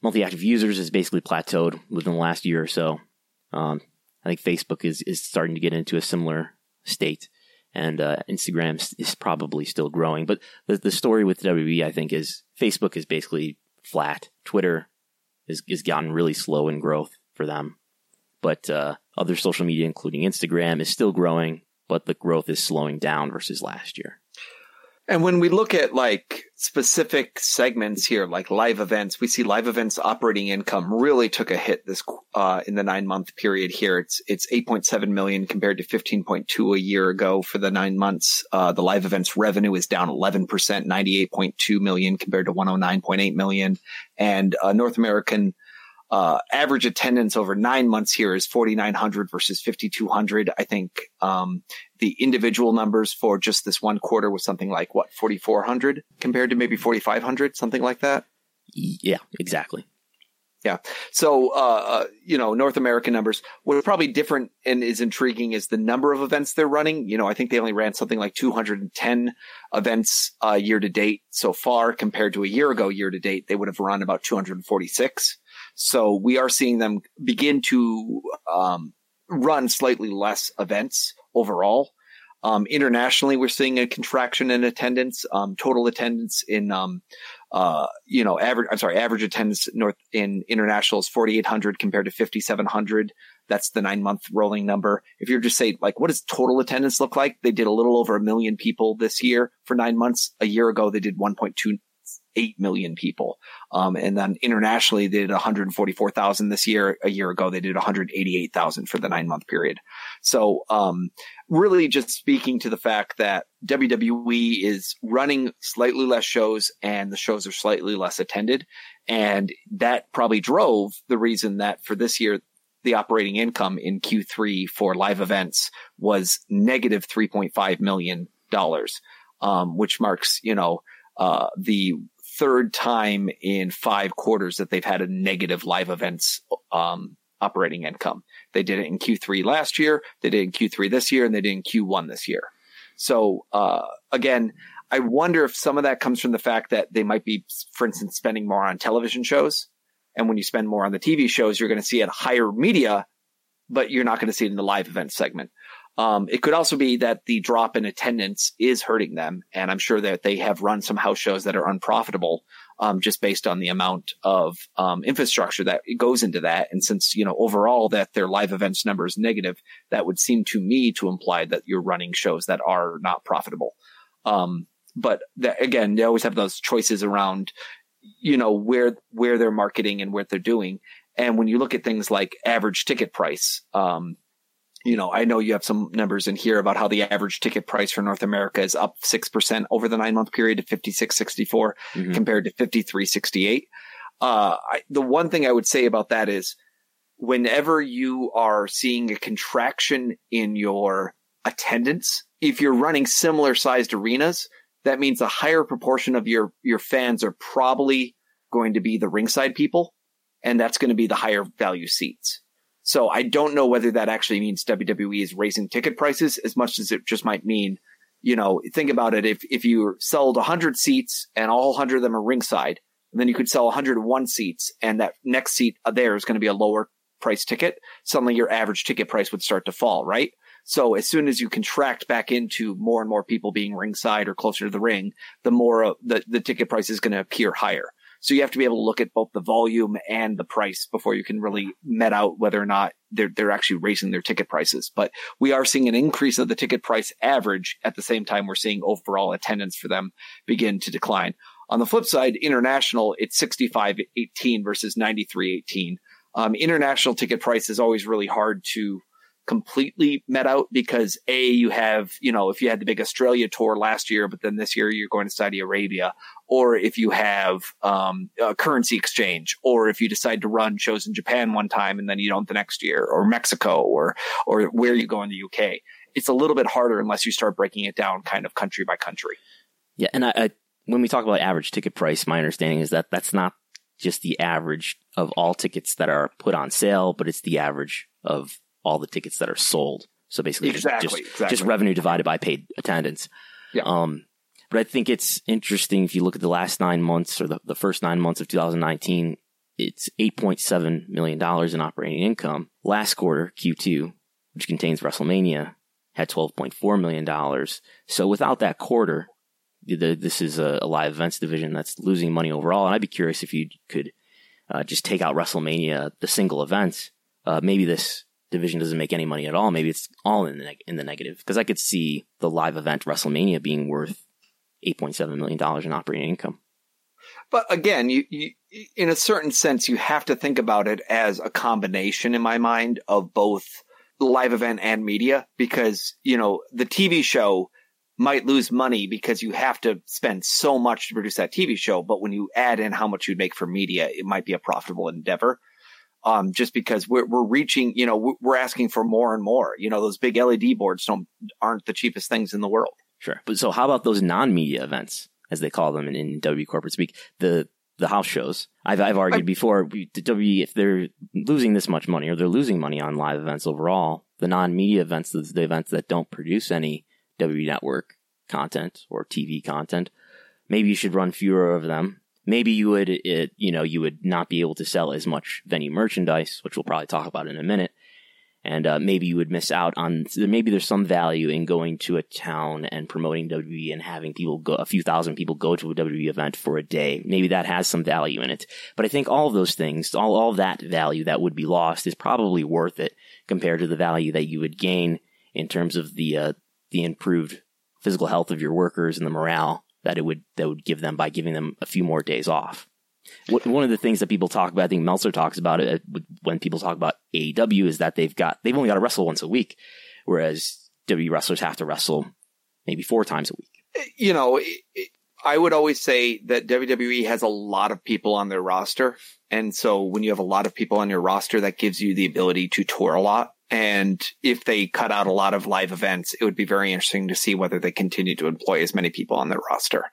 monthly active users has basically plateaued within the last year or so. Um, I think Facebook is, is starting to get into a similar state, and uh, Instagram is probably still growing. But the, the story with W W E, I think, is Facebook is basically flat. Twitter Is, is gotten really slow in growth for them. But uh, other social media, including Instagram, is still growing, but the growth is slowing down versus last year. And when we look at like specific segments here, like live events, we see live events operating income really took a hit this uh, in the nine month period here. It's it's eight point seven million compared to fifteen point two a year ago for the nine months. Uh, the live events revenue is down eleven percent, ninety-eight point two million compared to one oh nine point eight million. And uh, North American uh, average attendance over nine months here is forty-nine hundred versus fifty-two hundred. I think um the individual numbers for just this one quarter was something like, what, forty-four hundred compared to maybe forty-five hundred, something like that? Yeah, exactly. Yeah. So, uh, you know, North American numbers were probably different and is intriguing is the number of events they're running. You know, I think they only ran something like two hundred ten events uh, year to date so far compared to a year ago year to date. They would have run about two hundred forty-six. So we are seeing them begin to um, run slightly less events overall. Um, internationally, we're seeing a contraction in attendance, um, total attendance in, um, uh, you know, average, I'm sorry, average attendance north in international is forty-eight hundred compared to fifty-seven hundred. That's the nine month rolling number. If you're just saying like, what does total attendance look like? They did a little over a million people this year for nine months. A year ago, they did one point two eight million people. Um, and then internationally, they did one hundred forty-four thousand this year. A year ago, they did one hundred eighty-eight thousand for the nine month period. So, um, really just speaking to the fact that W W E is running slightly less shows and the shows are slightly less attended. And that probably drove the reason that for this year, the operating income in Q three for live events was negative three point five million dollars, um, which marks, you know, uh, the third time in five quarters that they've had a negative live events um, operating income. They did it in Q three last year, they did it in Q three this year, and they did it in Q one this year. So uh, again, I wonder if some of that comes from the fact that they might be, for instance, spending more on television shows. And when you spend more on the T V shows, you're going to see it higher media, but you're not going to see it in the live event segment. Um, it could also be that the drop in attendance is hurting them. And I'm sure that they have run some house shows that are unprofitable um, just based on the amount of um, infrastructure that goes into that. And since, you know, overall that their live events number is negative, that would seem to me to imply that you're running shows that are not profitable. Um, but that, again, they always have those choices around, you know, where, where they're marketing and what they're doing. And when you look at things like average ticket price, um, you know, I know you have some numbers in here about how the average ticket price for North America is up six percent over the nine month period to fifty-six sixty-four mm-hmm. compared to fifty-three sixty-eight. Uh, I, the one thing I would say about that is whenever you are seeing a contraction in your attendance, if you're running similar sized arenas, that means a higher proportion of your, your fans are probably going to be the ringside people. And that's going to be the higher value seats. So I don't know whether that actually means W W E is raising ticket prices as much as it just might mean, you know, think about it. If, if you sold one hundred seats and all one hundred of them are ringside, then you could sell one hundred one seats and that next seat there is going to be a lower price ticket. Suddenly your average ticket price would start to fall, right? So as soon as you contract back into more and more people being ringside or closer to the ring, the more the, the ticket price is going to appear higher. So you have to be able to look at both the volume and the price before you can really met out whether or not they're, they're actually raising their ticket prices. But we are seeing an increase of the ticket price average. At the same time, we're seeing overall attendance for them begin to decline. On the flip side, international, it's sixty-five eighteen versus ninety-three eighteen. Um, international ticket price is always really hard to completely met out because A, you have, you know, if you had the big Australia tour last year, but then this year you're going to Saudi Arabia, or if you have um, a currency exchange, or if you decide to run shows in Japan one time and then you don't the next year, or Mexico, or or where you go in the U K, it's a little bit harder unless you start breaking it down kind of country by country. Yeah, and I, I when we talk about average ticket price, my understanding is that that's not just the average of all tickets that are put on sale, but it's the average of all the tickets that are sold. So basically exactly, just, exactly. just revenue divided by paid attendance. Yeah. Um, but I think it's interesting if you look at the last nine months or the, the first nine months of two thousand nineteen, it's eight point seven million dollars in operating income. Last quarter, Q two, which contains WrestleMania, had twelve point four million dollars. So without that quarter, the, this is a, a live events division that's losing money overall. And I'd be curious if you could uh, just take out WrestleMania, the single event, uh, maybe this division doesn't make any money at all. Maybe it's all in the neg- in the negative because I could see the live event WrestleMania being worth eight point seven million dollars in operating income. But again, you, you, in a certain sense, you have to think about it as a combination in my mind of both the live event and media because, you know, the T V show might lose money because you have to spend so much to produce that T V show. But when you add in how much you'd make for media, it might be a profitable endeavor. Um, just because we're, we're reaching, you know, we're asking for more and more, you know, those big L E D boards don't, aren't the cheapest things in the world. Sure. But so how about those non-media events, as they call them in, in W W E corporate speak, the, the house shows? I've, I've argued I, before we, the W W E, if they're losing this much money or they're losing money on live events overall, the non-media events, the, the events that don't produce any W W E network content or T V content, maybe you should run fewer of them. Maybe you would, it, you know, you would not be able to sell as much venue merchandise, which we'll probably talk about in a minute. And uh, maybe you would miss out on, maybe there's some value in going to a town and promoting W W E and having people go, a few thousand people go to a W W E event for a day. Maybe that has some value in it. But I think all of those things, all, all that value that would be lost is probably worth it compared to the value that you would gain in terms of the, uh, the improved physical health of your workers and the morale that it would that would give them by giving them a few more days off. What, one of the things that people talk about, I think Meltzer talks about it when people talk about A E W, is that they've got they've only got to wrestle once a week, whereas W W E wrestlers have to wrestle maybe four times a week. You know, I would always say that W W E has a lot of people on their roster, and so when you have a lot of people on your roster, that gives you the ability to tour a lot. And if they cut out a lot of live events, it would be very interesting to see whether they continue to employ as many people on their roster.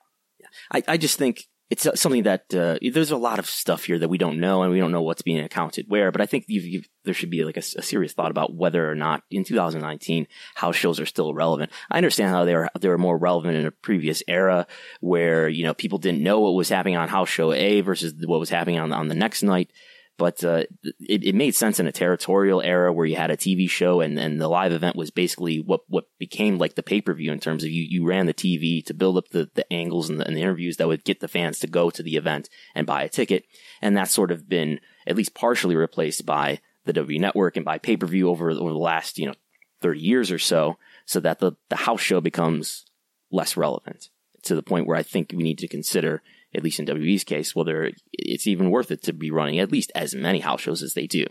I, I just think it's something that uh, there's a lot of stuff here that we don't know, and we don't know what's being accounted where. But I think you've, you've, there should be like a, a serious thought about whether or not in two thousand nineteen house shows are still relevant. I understand how they were they were more relevant in a previous era where, you know, people didn't know what was happening on house show A versus what was happening on on the next night. But uh, it, it made sense in a territorial era where you had a T V show, and, and the live event was basically what, what became like the pay-per-view in terms of you, you ran the T V to build up the, the angles and the, and the interviews that would get the fans to go to the event and buy a ticket. And that's sort of been at least partially replaced by the W W E Network and by pay-per-view over, over the last, you know, thirty years or so, so that the, the house show becomes less relevant to the point where I think we need to consider, at least in W W E's case, whether it's even worth it to be running at least as many house shows as they do.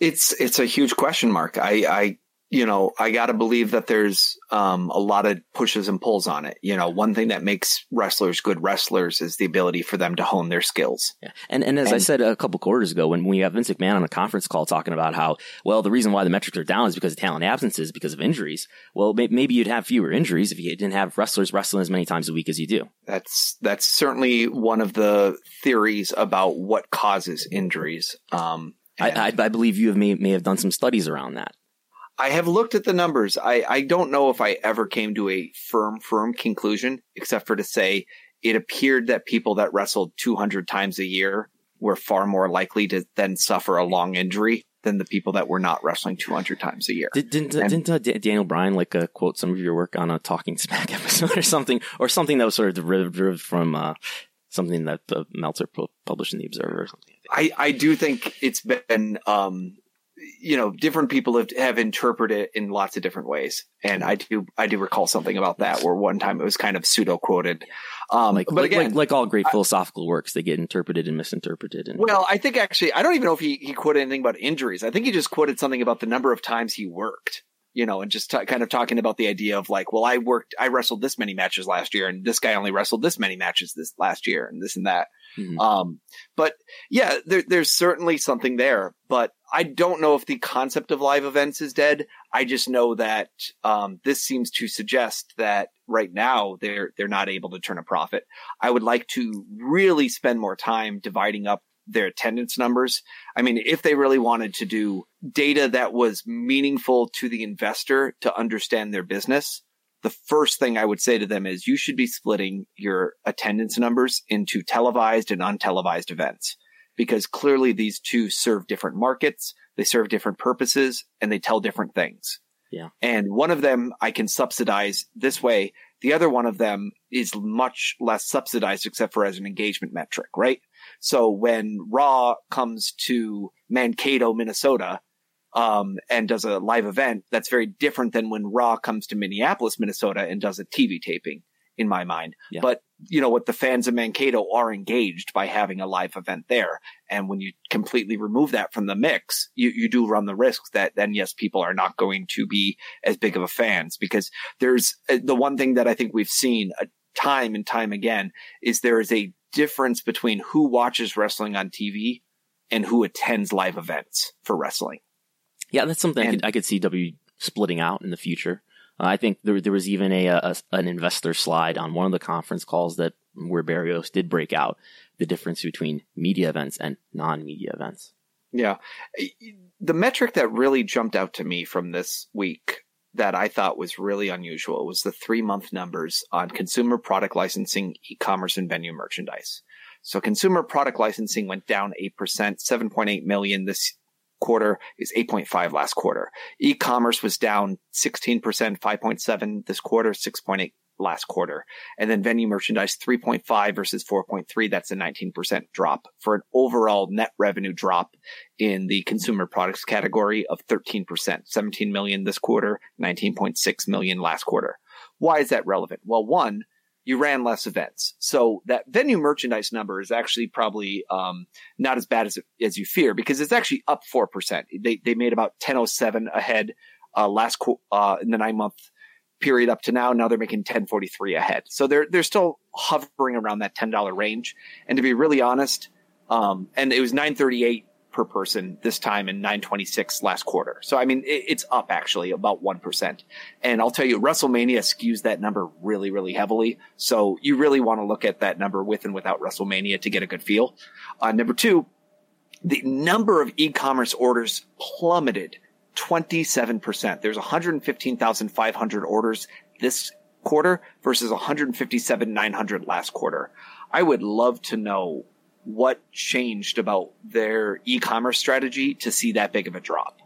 It's it's a huge question mark. I, I you know, I got to believe that there's um, a lot of pushes and pulls on it. You know, one thing that makes wrestlers good wrestlers is the ability for them to hone their skills. Yeah. And and as and, I said a couple quarters ago, when we have Vince McMahon on a conference call talking about how, well, the reason why the metrics are down is because of talent absences, because of injuries. Well, may, maybe you'd have fewer injuries if you didn't have wrestlers wrestling as many times a week as you do. That's that's certainly one of the theories about what causes injuries. Um, I, I, I believe you have may, may have done some studies around that. I have looked at the numbers. I, I don't know if I ever came to a firm, firm conclusion, except for to say it appeared that people that wrestled two hundred times a year were far more likely to then suffer a long injury than the people that were not wrestling two hundred times a year. Did, didn't and, didn't uh, D- Daniel Bryan like uh, quote some of your work on a Talking Smack episode or something, or something that was sort of derived from uh, something that uh, Meltzer pu- published in The Observer or something? I, I do think it's been... Um, you know, different people have, have interpreted it in lots of different ways. And I do, I do recall something about that where one time it was kind of pseudo quoted. Um, like, but like, again, like, like all great philosophical I, works, they get interpreted and misinterpreted. And well, I think actually, I don't even know if he, he quoted anything about injuries. I think he just quoted something about the number of times he worked, you know, and just t- kind of talking about the idea of like, well, I worked, I wrestled this many matches last year and this guy only wrestled this many matches this last year and this and that. Mm-hmm. Um, but yeah, there, there's certainly something there, but I don't know if the concept of live events is dead. I just know that, um, this seems to suggest that right now they're, they're not able to turn a profit. I would like to really spend more time dividing up their attendance numbers. I mean, if they really wanted to do data that was meaningful to the investor to understand their business, the first thing I would say to them is you should be splitting your attendance numbers into televised and untelevised events, because clearly these two serve different markets, they serve different purposes, and they tell different things. Yeah. And one of them I can subsidize this way. The other one of them is much less subsidized except for as an engagement metric, right? So when Raw comes to Mankato, Minnesota, Um, and does a live event, that's very different than when Raw comes to Minneapolis, Minnesota and does a T V taping, in my mind. Yeah. But you know what? The fans of Mankato are engaged by having a live event there. And when you completely remove that from the mix, you, you do run the risk that then, yes, people are not going to be as big of a fans, because there's the one thing that I think we've seen uh, time and time again is there is a difference between who watches wrestling on T V and who attends live events for wrestling. Yeah, that's something I could, I could see W splitting out in the future. Uh, I think there there was even a, a an investor slide on one of the conference calls that where Barrios did break out the difference between media events and non-media events. Yeah. The metric that really jumped out to me from this week that I thought was really unusual was the three-month numbers on consumer product licensing, e-commerce, and venue merchandise. So consumer product licensing went down eight percent, seven point eight million this quarter is eight point five last quarter. E-commerce was down sixteen percent, five point seven this quarter, six point eight last quarter. And then venue merchandise, three point five versus four point three. That's a nineteen percent drop for an overall net revenue drop in the consumer products category of thirteen percent, seventeen million this quarter, nineteen point six million last quarter. Why is that relevant? Well, one, you ran less events. So that venue merchandise number is actually probably um not as bad as as you fear, because it's actually up four percent. They they made about ten oh seven ahead uh last uh in the nine-month period up to now. Now they're making ten forty-three ahead. So they're they're still hovering around that ten dollar range. And to be really honest, um and it was nine thirty-eight per person this time and nine twenty-six last quarter. So, I mean, it, it's up actually about one percent. And I'll tell you, WrestleMania skews that number really, really heavily. So you really want to look at that number with and without WrestleMania to get a good feel. Uh, number two, the number of e-commerce orders plummeted twenty-seven percent. There's one hundred fifteen thousand five hundred orders this quarter versus one hundred fifty-seven thousand nine hundred last quarter. I would love to know what changed about their e-commerce strategy to see that big of a drop.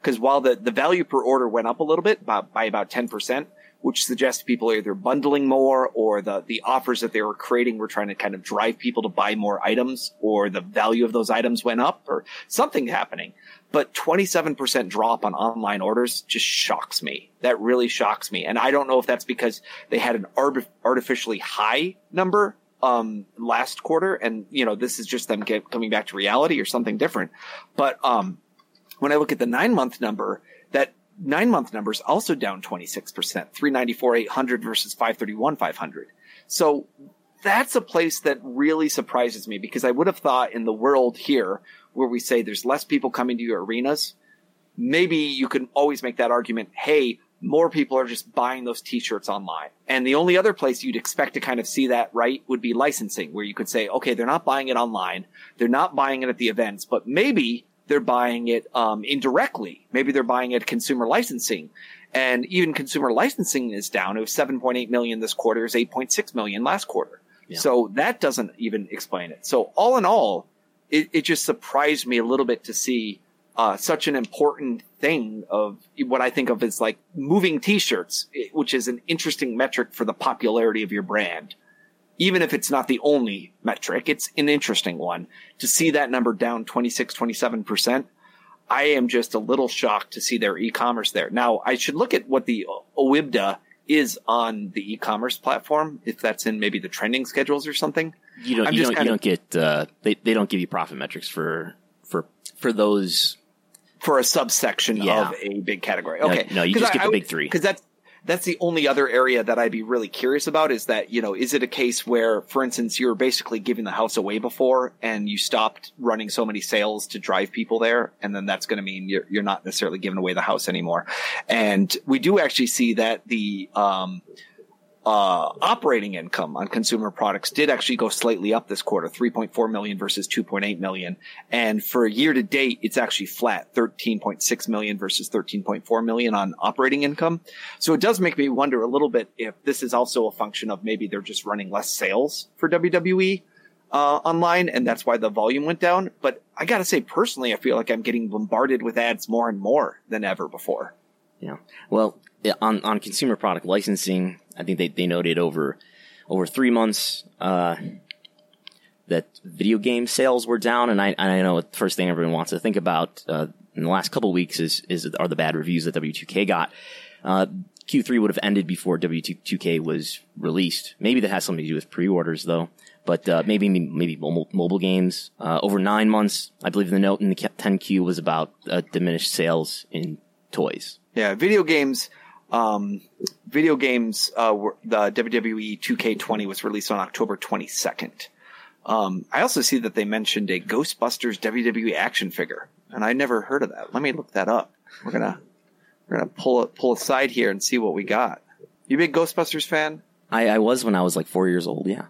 Because while the, the value per order went up a little bit by, by about ten percent, which suggests people are either bundling more, or the, the offers that they were creating were trying to kind of drive people to buy more items, or the value of those items went up, or something happening. But twenty-seven percent drop on online orders just shocks me. That really shocks me. And I don't know if that's because they had an art- artificially high number um last quarter, and you know, this is just them get, coming back to reality, or something different. But um when I look at the nine-month number, that nine-month number is also down twenty-six percent, three ninety-four eight hundred versus five thirty-one five hundred. So that's a place that really surprises me, because I would have thought in the world here where we say there's less people coming to your arenas, maybe you can always make that argument, hey, more people are just buying those t-shirts online. And the only other place you'd expect to kind of see that, right, would be licensing, where you could say, okay, they're not buying it online, they're not buying it at the events, but maybe they're buying it um indirectly. Maybe they're buying it consumer licensing. And even consumer licensing is down. It was seven point eight million this quarter, is eight point six million last quarter. Yeah. So that doesn't even explain it. So all in all, it, it just surprised me a little bit to see Uh, such an important thing of what I think of as like moving t-shirts, which is an interesting metric for the popularity of your brand. Even if it's not the only metric, it's an interesting one. To see that number down twenty-six, twenty-seven percent, I am just a little shocked to see their e-commerce there. Now, I should look at what the O I B D A is on the e-commerce platform, if that's in maybe the trending schedules or something. You don't, you don't, kinda, you don't get uh, – they, they don't give you profit metrics for for for those – for a subsection yeah. of a big category. Okay. No, no you just I, get the I, big three. Because that's, that's the only other area that I'd be really curious about is that, you know, is it a case where, for instance, you were basically giving the house away before and you stopped running so many sales to drive people there? And then that's going to mean you're, you're not necessarily giving away the house anymore. And we do actually see that the um, uh, operating income on consumer products did actually go slightly up this quarter, three point four million versus two point eight million. And for year to date, it's actually flat, thirteen point six million versus thirteen point four million on operating income. So it does make me wonder a little bit if this is also a function of maybe they're just running less sales for W W E uh, online, and that's why the volume went down. But I got to say, personally, I feel like I'm getting bombarded with ads more and more than ever before. Yeah. Well, on, on consumer product licensing, I think they, they noted over over three months uh, that video game sales were down, and I I know the first thing everyone wants to think about uh, in the last couple of weeks is is are the bad reviews that W two K got. Uh, Q three would have ended before W two K was released. Maybe that has something to do with pre-orders, though. But uh, maybe maybe mobile games uh, over nine months. I believe the note in the ten Q was about uh, diminished sales in toys. Yeah, video games. Um, video games, uh, were, the W W E two K twenty was released on October twenty-second. Um, I also see that they mentioned a Ghostbusters W W E action figure, and I never heard of that. Let me look that up. We're gonna, we're gonna pull it, pull aside here and see what we got. You a big Ghostbusters fan? I, I was when I was like four years old. Yeah.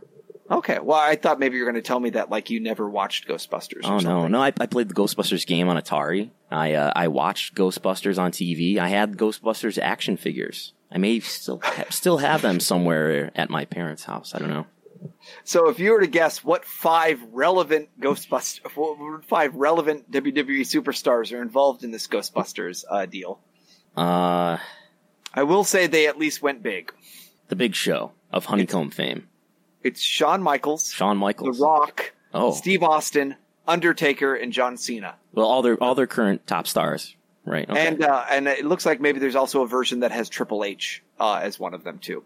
Okay. Well, I thought maybe you were going to tell me that like you never watched Ghostbusters. Oh, or no, no. I, I played the Ghostbusters game on Atari. I uh, I watched Ghostbusters on T V. I had Ghostbusters action figures. I may still ha- still have them somewhere at my parents' house. I don't know. So, if you were to guess what five relevant Ghostbusters, five relevant W W E superstars are involved in this Ghostbusters uh, deal, uh, I will say they at least went big. The Big Show of Honeycomb it's, fame. It's Shawn Michaels, Shawn Michaels, The Rock, oh. Steve Austin, Undertaker, and John Cena. Well, all their all their current top stars, right? Okay. And uh, and it looks like maybe there's also a version that has Triple H uh, as one of them too.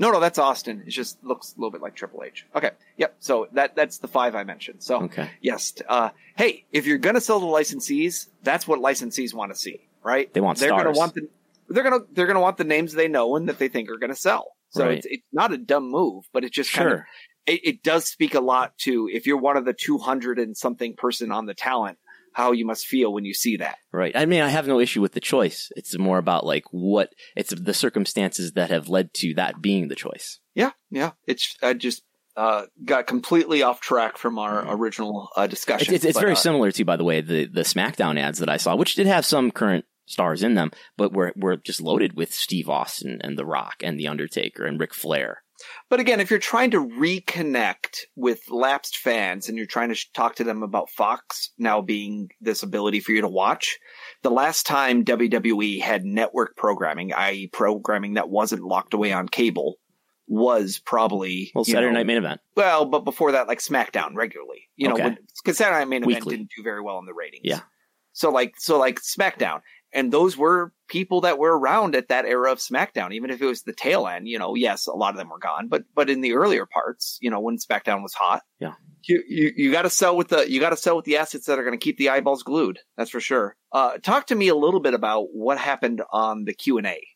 No, no, that's Austin. It just looks a little bit like Triple H. Okay, yep. So that that's the five I mentioned. So okay. yes, uh, hey, if you're gonna sell to licensees, that's what licensees want to see, right? They want they're stars. Gonna want the, they're gonna they're gonna want the names they know and that they think are gonna sell. So right. it's, it's not a dumb move, but it just sure. kind of it, it does speak a lot to if you're one of the two hundred and something person on the talent, how you must feel when you see that. Right. I mean, I have no issue with the choice. It's more about like what it's the circumstances that have led to that being the choice. Yeah. Yeah. It's I just uh, got completely off track from our mm-hmm. original uh, discussion. It's, it's, it's but, very uh, similar to, by the way, the, the SmackDown ads that I saw, which did have some current stars in them, but we're we're just loaded with Steve Austin and The Rock and The Undertaker and Ric Flair. But again, if you're trying to reconnect with lapsed fans and you're trying to talk to them about Fox now being this ability for you to watch, the last time W W E had network programming, that is programming that wasn't locked away on cable, was probably well Saturday know, Night Main Event. Well, but before that, like SmackDown regularly, you okay. know, because Saturday Night Main Event Weekly. didn't do very well in the ratings. Yeah. So like, so like SmackDown. And those were people that were around at that era of SmackDown, even if it was the tail end. You know, yes, a lot of them were gone, but but in the earlier parts, you know, when SmackDown was hot, yeah, you you, you got to sell with the you got to sell with the assets that are going to keep the eyeballs glued. That's for sure. Uh, talk to me a little bit about what happened on the Q and A.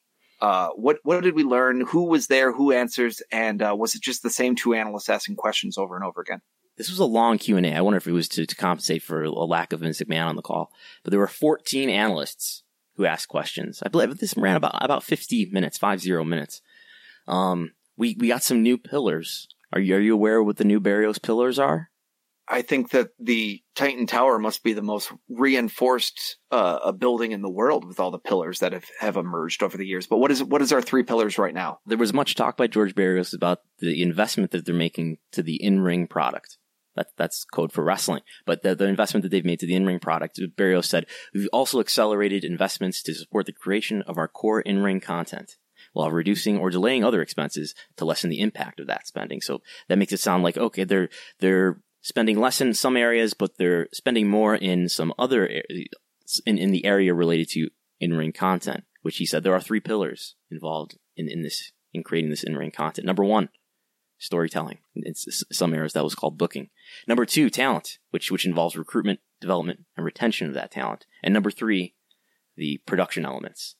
Uh, what what did we learn? Who was there? Who answers? And uh, was it just the same two analysts asking questions over and over again? This was a long Q and A. I wonder if it was to, to compensate for a lack of Vince McMahon on the call, but there were fourteen analysts who asked questions. I believe this ran about, about fifty minutes, five zero minutes. Um, we, we got some new pillars. Are you, are you aware of what the new Barrios pillars are? I think that the Titan Tower must be the most reinforced, uh, a building in the world with all the pillars that have, have emerged over the years. But what is, what is our three pillars right now? There was much talk by George Barrios about the investment that they're making to the in-ring product. That, that's code for wrestling. But the, the investment that they've made to the in-ring product, Barrios said, we've also accelerated investments to support the creation of our core in-ring content while reducing or delaying other expenses to lessen the impact of that spending. So that makes it sound like, okay, they're they're spending less in some areas, but they're spending more in some other in, in the area related to in-ring content, which he said there are three pillars involved in, in this in creating this in-ring content. Number one, storytelling. In some areas that was called booking. Number two, talent, which which involves recruitment, development, and retention of that talent. And number three, the production elements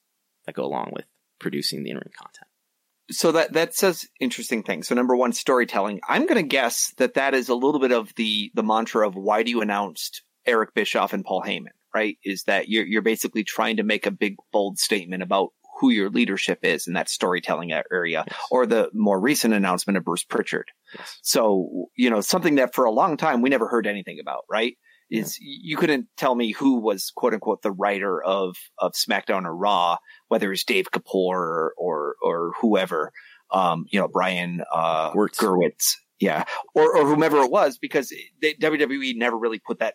that go along with producing the in-ring content. So that, that says interesting things. So number one, storytelling. I'm going to guess that that is a little bit of the the mantra of why do you announce Eric Bischoff and Paul Heyman, right? Is that you're you're basically trying to make a big, bold statement about who your leadership is in that storytelling area, yes. Or the more recent announcement of Bruce Prichard. Yes. So, you know, something that for a long time we never heard anything about, right? Is yeah. You couldn't tell me who was quote unquote the writer of, of SmackDown or Raw, whether it's Dave Kapoor or, or, or whoever, um, you know, Brian, uh, Wirtz. Gerwitz. Yeah. Or, or whomever it was, because they, W W E never really put that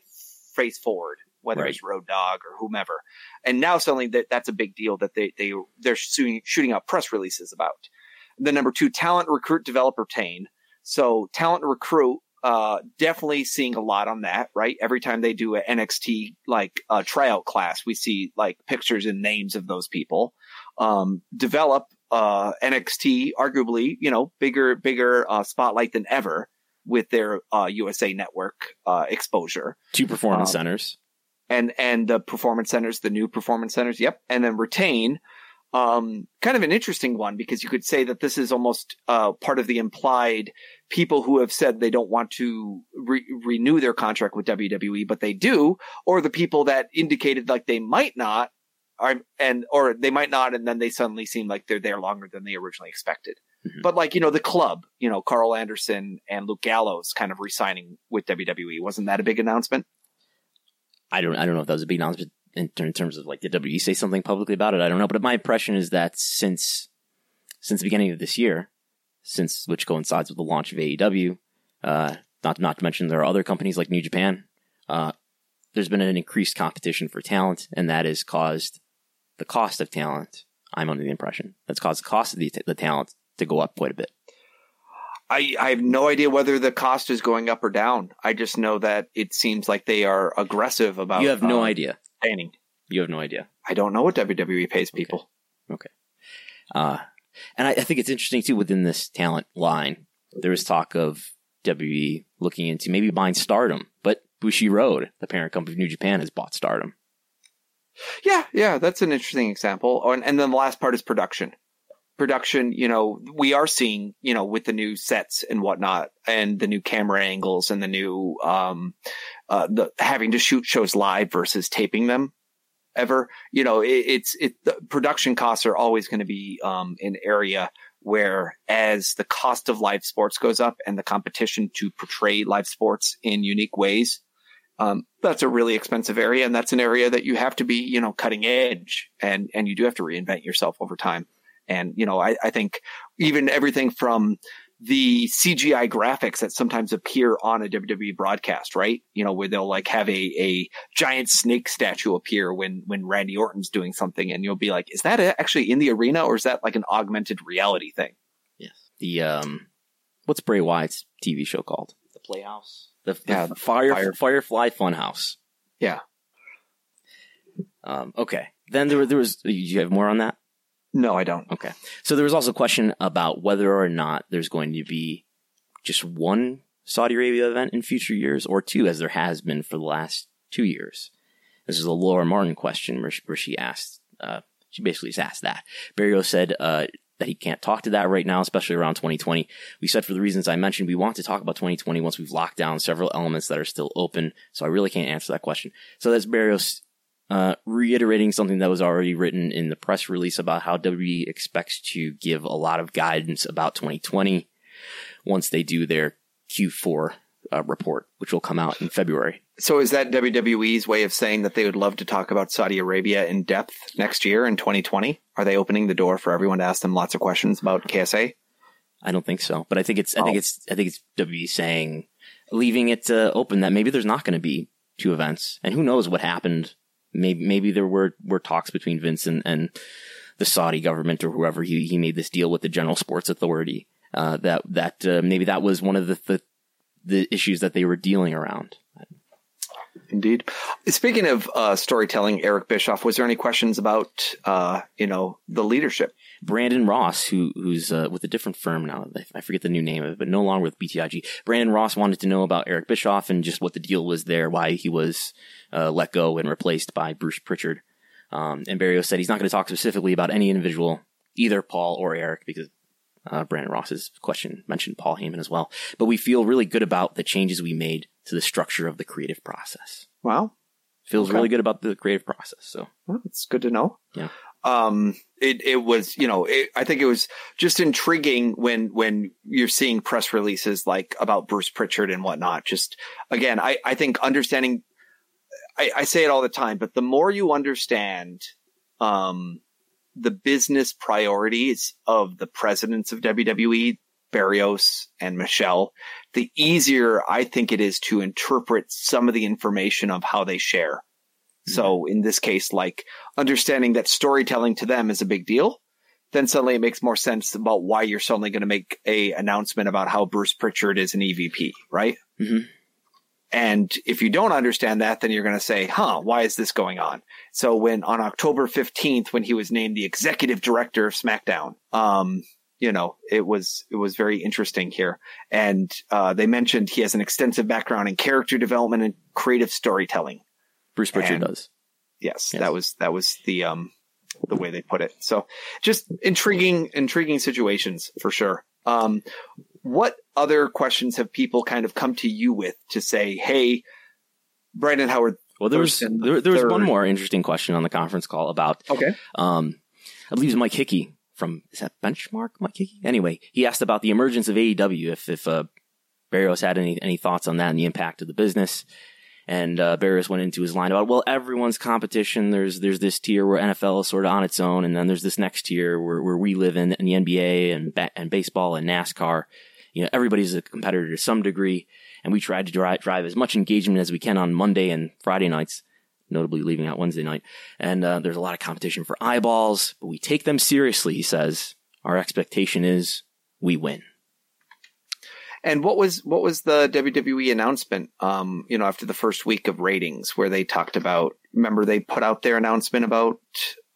face forward. Whether right. It's Road Dogg or whomever. And now suddenly that that's a big deal that they, they, they're shooting, shooting out press releases about. And then number two, talent, recruit, develop, retain. So talent, recruit, uh, definitely seeing a lot on that, right? Every time they do an N X T, like a uh, tryout class, we see like pictures and names of those people. Um, develop, uh, N X T, arguably, you know, bigger, bigger, uh, spotlight than ever with their, uh, U S A Network, uh, exposure. Two performance um, centers. And, and the performance centers, the new performance centers. Yep. And then retain, um, kind of an interesting one because you could say that this is almost, uh, part of the implied people who have said they don't want to re- renew their contract with W W E, but they do, or the people that indicated like they might not are, and, or they might not. And then they suddenly seem like they're there longer than they originally expected. Mm-hmm. But like, you know, the club, you know, Carl Anderson and Luke Gallows kind of resigning with W W E. Wasn't that a big announcement? I don't, I don't know if that was a big announcement in, in terms of like, did W W E say something publicly about it? I don't know. But my impression is that since, since the beginning of this year, since which coincides with the launch of A E W, uh, not, not to mention there are other companies like New Japan, uh, there's been an increased competition for talent, and that has caused the cost of talent. I'm under the impression that's caused the cost of the, the talent to go up quite a bit. I, I have no idea whether the cost is going up or down. I just know that it seems like they are aggressive about. You have no um, idea. Training. You have no idea. I don't know what W W E pays people. Okay. okay. Uh, and I, I think it's interesting too, within this talent line, there was talk of W W E looking into maybe buying Stardom, but Bushi Road, the parent company of New Japan, has bought Stardom. Yeah. Yeah. That's an interesting example. Oh, and, and then the last part is production. Production, you know, we are seeing, you know, with the new sets and whatnot and the new camera angles and the new, um, uh, the having to shoot shows live versus taping them ever, you know, it, it's, it, the production costs are always going to be, um, an area where as the cost of live sports goes up and the competition to portray live sports in unique ways, um, that's a really expensive area. And that's an area that you have to be, you know, cutting edge and, and you do have to reinvent yourself over time. And, you know, I, I think even everything from the C G I graphics that sometimes appear on a W W E broadcast, right? You know, where they'll like have a, a giant snake statue appear when, when Randy Orton's doing something, and you'll be like, is that actually in the arena, or is that like an augmented reality thing? Yes. The, um, what's Bray Wyatt's T V show called? The Playhouse. The, the yeah, fire, fire, Firefly Funhouse. Yeah. Um, okay. Then there, there was, do you have more on that? No, I don't. Okay. So there was also a question about whether or not there's going to be just one Saudi Arabia event in future years, or two, as there has been for the last two years. This is a Laura Martin question where she, where she asked, uh, she basically just asked that. Barrios said uh, that he can't talk to that right now, especially around twenty twenty. We said, for the reasons I mentioned, we want to talk about twenty twenty once we've locked down several elements that are still open. So I really can't answer that question. So that's Barrios Uh, reiterating something that was already written in the press release about how W W E expects to give a lot of guidance about twenty twenty once they do their Q four uh, report, which will come out in February. So is that W W E's way of saying that they would love to talk about Saudi Arabia in depth next year in twenty twenty? Are they opening the door for everyone to ask them lots of questions about K S A? I don't think so, but I think it's, I oh. think it's, I think it's W W E saying, leaving it uh, open that maybe there's not going to be two events, and who knows what happened. Maybe maybe there were, were talks between Vince and, and the Saudi government or whoever. He, he made this deal with the General Sports Authority uh, that that uh, maybe that was one of the, the the issues that they were dealing around. Indeed. Speaking of uh, storytelling, Eric Bischoff, was there any questions about uh, you know the leadership? Brandon Ross, who who's uh, with a different firm now, I forget the new name of it, but no longer with B T I G. Brandon Ross wanted to know about Eric Bischoff and just what the deal was there, why he was uh, let go and replaced by Bruce Prichard. Um, and Barrios said he's not going to talk specifically about any individual, either Paul or Eric, because uh, Brandon Ross's question mentioned Paul Heyman as well. But we feel really good about the changes we made to the structure of the creative process. Wow. Feels okay. Really good about the creative process. So well, it's good to know. Yeah. Um, it, it was, you know, it, I think it was just intriguing when, when you're seeing press releases like about Bruce Prichard and whatnot. Just again, I, I think understanding, I, I say it all the time, but the more you understand, um, the business priorities of the presidents of W W E, Barrios and Michelle, the easier I think it is to interpret some of the information of how they share. So in this case, like understanding that storytelling to them is a big deal, then suddenly it makes more sense about why you're suddenly going to make a announcement about how Bruce Prichard is an E V P, right? Mm-hmm. And if you don't understand that, then you're going to say, huh, why is this going on? So when on October fifteenth, when he was named the executive director of SmackDown, um, you know, it was it was very interesting here. And uh, they mentioned he has an extensive background in character development and creative storytelling. Bruce Prichard does. Yes, yes, that was that was the um, the way they put it. So just intriguing, intriguing situations for sure. Um, what other questions have people kind of come to you with to say, hey, Brandon Howard? Well, there was there, there was one more interesting question on the conference call about. OK, um, I believe it's Mike Hickey from is that Benchmark? Mike Hickey. Anyway, he asked about the emergence of A E W, if if uh, Barrios had any any thoughts on that and the impact of the business. And uh, Barrios went into his line about, well, everyone's competition. There's there's this tier where N F L is sort of on its own, and then there's this next tier where, where we live in, in the N B A and ba- and baseball and NASCAR. You know, everybody's a competitor to some degree, and we tried to drive, drive as much engagement as we can on Monday and Friday nights, notably leaving out Wednesday night. And uh, there's a lot of competition for eyeballs, but we take them seriously, he says. Our expectation is we win. And what was what was the W W E announcement, um, you know, after the first week of ratings where they talked about, remember, they put out their announcement about,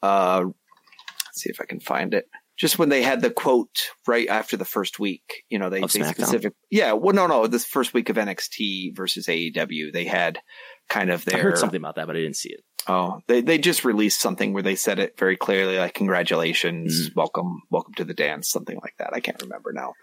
uh, let's see if I can find it. Just when they had the quote right after the first week, you know, they, they specific. Yeah. Well, no, no. This first week of N X T versus A E W, they had kind of their. I heard something about that, but I didn't see it. Oh, they, they just released something where they said it very clearly, like, congratulations, mm. welcome, welcome to the dance, something like that. I can't remember now,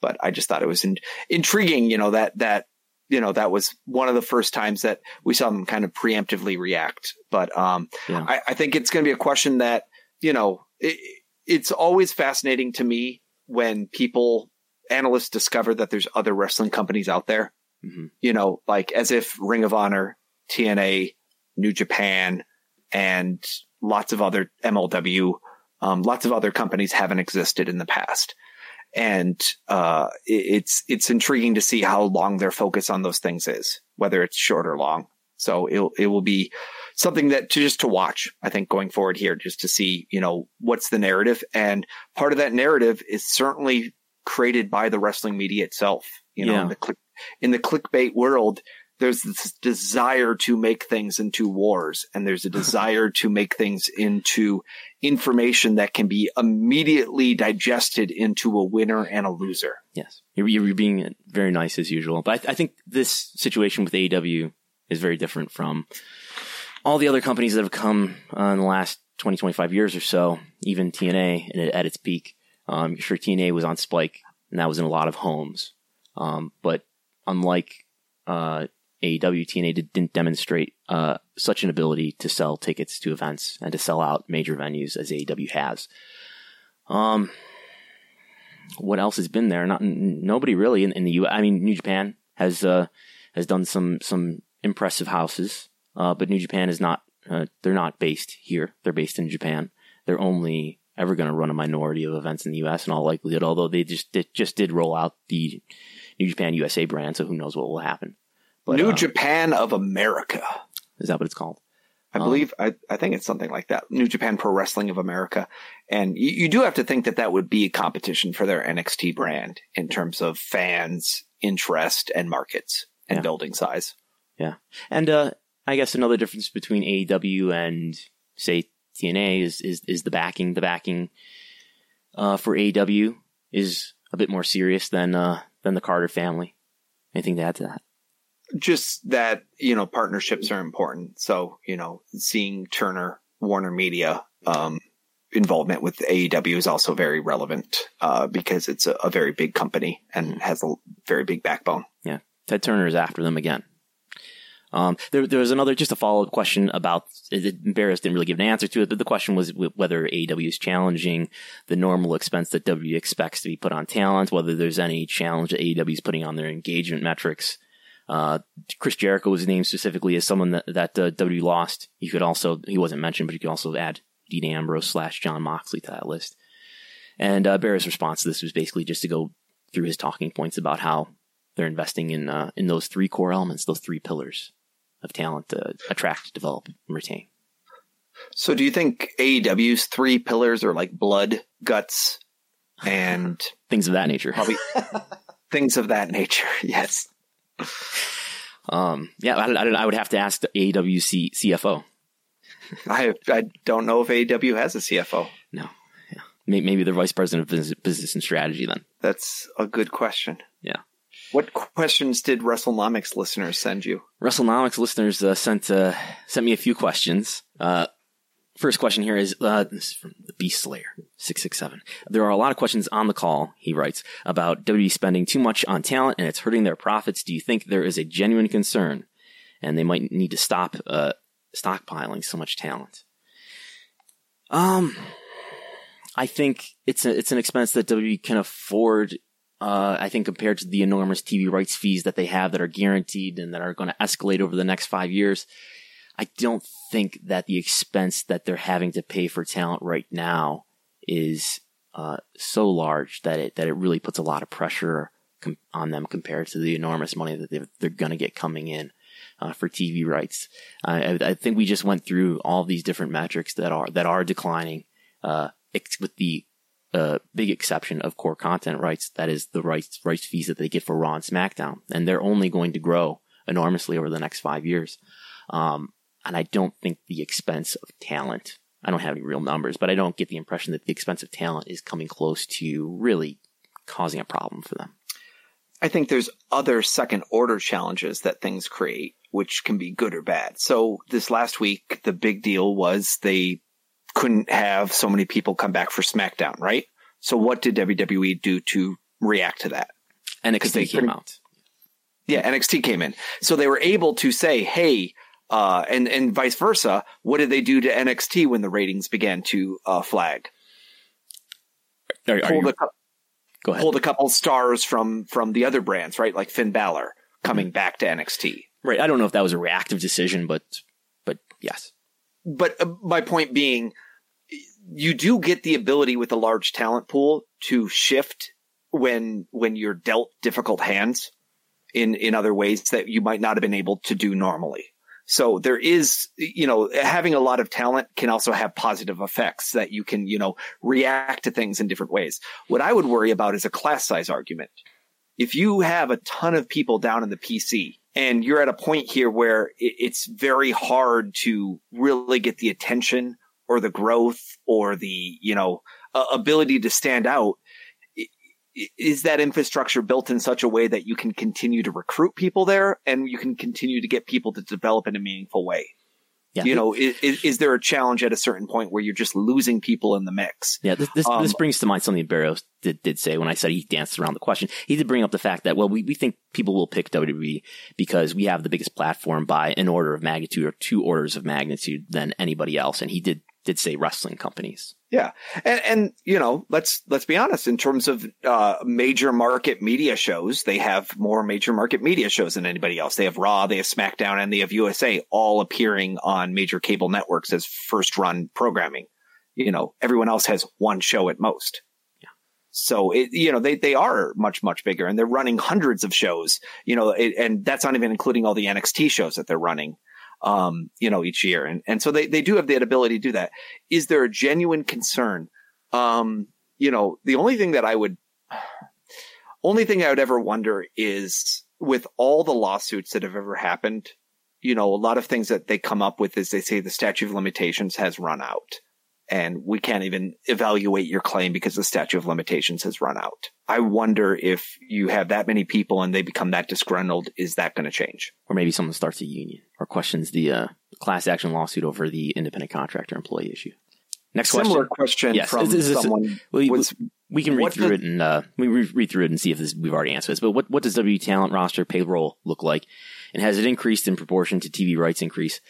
but I just thought it was in, intriguing, you know, that, that, you know, that was one of the first times that we saw them kind of preemptively react. But um, yeah. I, I think it's going to be a question that, you know, it, it's always fascinating to me when people, analysts discover that there's other wrestling companies out there, mm-hmm. you know, like as if Ring of Honor, T N A, New Japan, and lots of other M L W Um, lots of other companies haven't existed in the past. And uh, it's it's intriguing to see how long their focus on those things is, whether it's short or long. So it'll, it will be something that to just to watch, I think, going forward here, just to see, you know, what's the narrative. And part of that narrative is certainly created by the wrestling media itself. You know, yeah. in, the click, in the clickbait world, there's this desire to make things into wars, and there's a desire to make things into information that can be immediately digested into a winner and a loser. Yes. You're, you're being very nice as usual. But I, th- I think this situation with A E W is very different from all the other companies that have come uh, in the last twenty, twenty-five years or so, even T N A at, at its peak. Um, sure, T N A was on Spike, and that was in a lot of homes. Um, but unlike uh, A E W, T N A did, didn't demonstrate uh, such an ability to sell tickets to events and to sell out major venues as A E W has. Um, what else has been there? Not nobody really in, in the U S. I mean, New Japan has uh, has done some some impressive houses, uh, but New Japan is not. Uh, they're not based here. They're based in Japan. They're only ever going to run a minority of events in the U S in all likelihood, although they just they just did roll out the New Japan U S A brand, so who knows what will happen. But, New uh, Japan of America. Is that what it's called? I um, believe, I, I think it's something like that. New Japan Pro Wrestling of America. And you, you do have to think that that would be a competition for their N X T brand in terms of fans, interest, and markets, and yeah. building size. Yeah. And uh, I guess another difference between A E W and, say, T N A is, is, is the backing. The backing uh, for A E W is a bit more serious than uh, than the Carter family. Anything to add to that? Just that, you know, partnerships are important. So, you know, seeing Turner, Warner Media um, involvement with A E W is also very relevant uh, because it's a, a very big company and has a very big backbone. Yeah. Ted Turner is after them again. Um, there, there was another, just a follow-up question about, Barrios didn't really give an answer to it, but the question was whether A E W is challenging the normal expense that W W E expects to be put on talent, whether there's any challenge that A E W is putting on their engagement metrics. Uh, Chris Jericho was named specifically as someone that, that uh, W W E lost. You could also, he wasn't mentioned, but you could also add Dean Ambrose slash John Moxley to that list. And uh, Barrios' response to this was basically just to go through his talking points about how they're investing in uh, in those three core elements, those three pillars of talent to attract, develop, and retain. So do you think A E W's three pillars are like blood, guts, and... things of that nature. Probably things of that nature, yes. Um, yeah, I, I, I would have to ask the A E W C, CFO. I I don't know if A E W has a C F O. No. Yeah. Maybe they're vice president of business and strategy then. That's a good question. Yeah. What questions did WrestleNomics listeners send you? WrestleNomics listeners uh, sent uh, sent me a few questions. Uh, first question here is, uh, this is from the Beast Slayer six six seven. There are a lot of questions on the call, he writes, about W W E spending too much on talent and it's hurting their profits. Do you think there is a genuine concern and they might need to stop uh, stockpiling so much talent? Um, I think it's a, it's an expense that W W E can afford. Uh, I think compared to the enormous T V rights fees that they have that are guaranteed and that are going to escalate over the next five years, I don't think that the expense that they're having to pay for talent right now is uh, so large that it that it really puts a lot of pressure com- on them compared to the enormous money that they're, they're going to get coming in uh, for T V rights. Uh, I, I think we just went through all these different metrics that are that are declining uh, ex- with the a uh, big exception of core content rights. That is the rights, rights fees that they get for Raw and SmackDown. And they're only going to grow enormously over the next five years. Um, and I don't think the expense of talent, I don't have any real numbers, but I don't get the impression that the expense of talent is coming close to really causing a problem for them. I think there's other second order challenges that things create, which can be good or bad. So this last week, the big deal was they couldn't have so many people come back for SmackDown, right? So what did W W E do to react to that? N X T they came out. Yeah, N X T came in. So they were able to say, hey, uh, and, and vice versa, what did they do to N X T when the ratings began to uh, flag? Are, are pulled, you, a, go ahead. pulled a couple stars from, from the other brands, right? Like Finn Balor coming mm-hmm. back to N X T. Right. I don't know if that was a reactive decision, but but yes. But my point being, you do get the ability with a large talent pool to shift when when you're dealt difficult hands in in other ways that you might not have been able to do normally. So there is, you know, having a lot of talent can also have positive effects that you can, you know, react to things in different ways. What I would worry about is a class size argument. If you have a ton of people down in the P C and you're at a point here where it's very hard to really get the attention or the growth or the, you know, ability to stand out, is that infrastructure built in such a way that you can continue to recruit people there and you can continue to get people to develop in a meaningful way? Yeah. You know, is, is there a challenge at a certain point where you're just losing people in the mix? Yeah, this this, um, this brings to mind something Barrios did, did say when I said he danced around the question. He did bring up the fact that, well, we, we think people will pick W W E because we have the biggest platform by an order of magnitude or two orders of magnitude than anybody else. And he did did say wrestling companies. Yeah. And, and, you know, let's, let's be honest, in terms of, uh, major market media shows, they have more major market media shows than anybody else. They have Raw, they have SmackDown, and they have U S A all appearing on major cable networks as first run programming. You know, everyone else has one show at most. Yeah. So it, you know, they, they are much, much bigger, and they're running hundreds of shows, you know, it, and that's not even including all the N X T shows that they're running. Um, you know, each year. And, and so they, they do have the ability to do that. Is there a genuine concern? Um, you know, the only thing that I would, only thing I would ever wonder is, with all the lawsuits that have ever happened, you know, a lot of things that they come up with is they say the statute of limitations has run out and we can't even evaluate your claim because the statute of limitations has run out. I wonder if you have that many people and they become that disgruntled, is that going to change? Or maybe someone starts a union or questions the uh, class action lawsuit over the independent contractor employee issue. Next question. Similar question, question yes. from is, is, is, someone. We, was, we can read through the, it and uh, we read through it and see if this, we've already answered this. But what, what does W W E talent roster payroll look like? And has it increased in proportion to T V rights increase?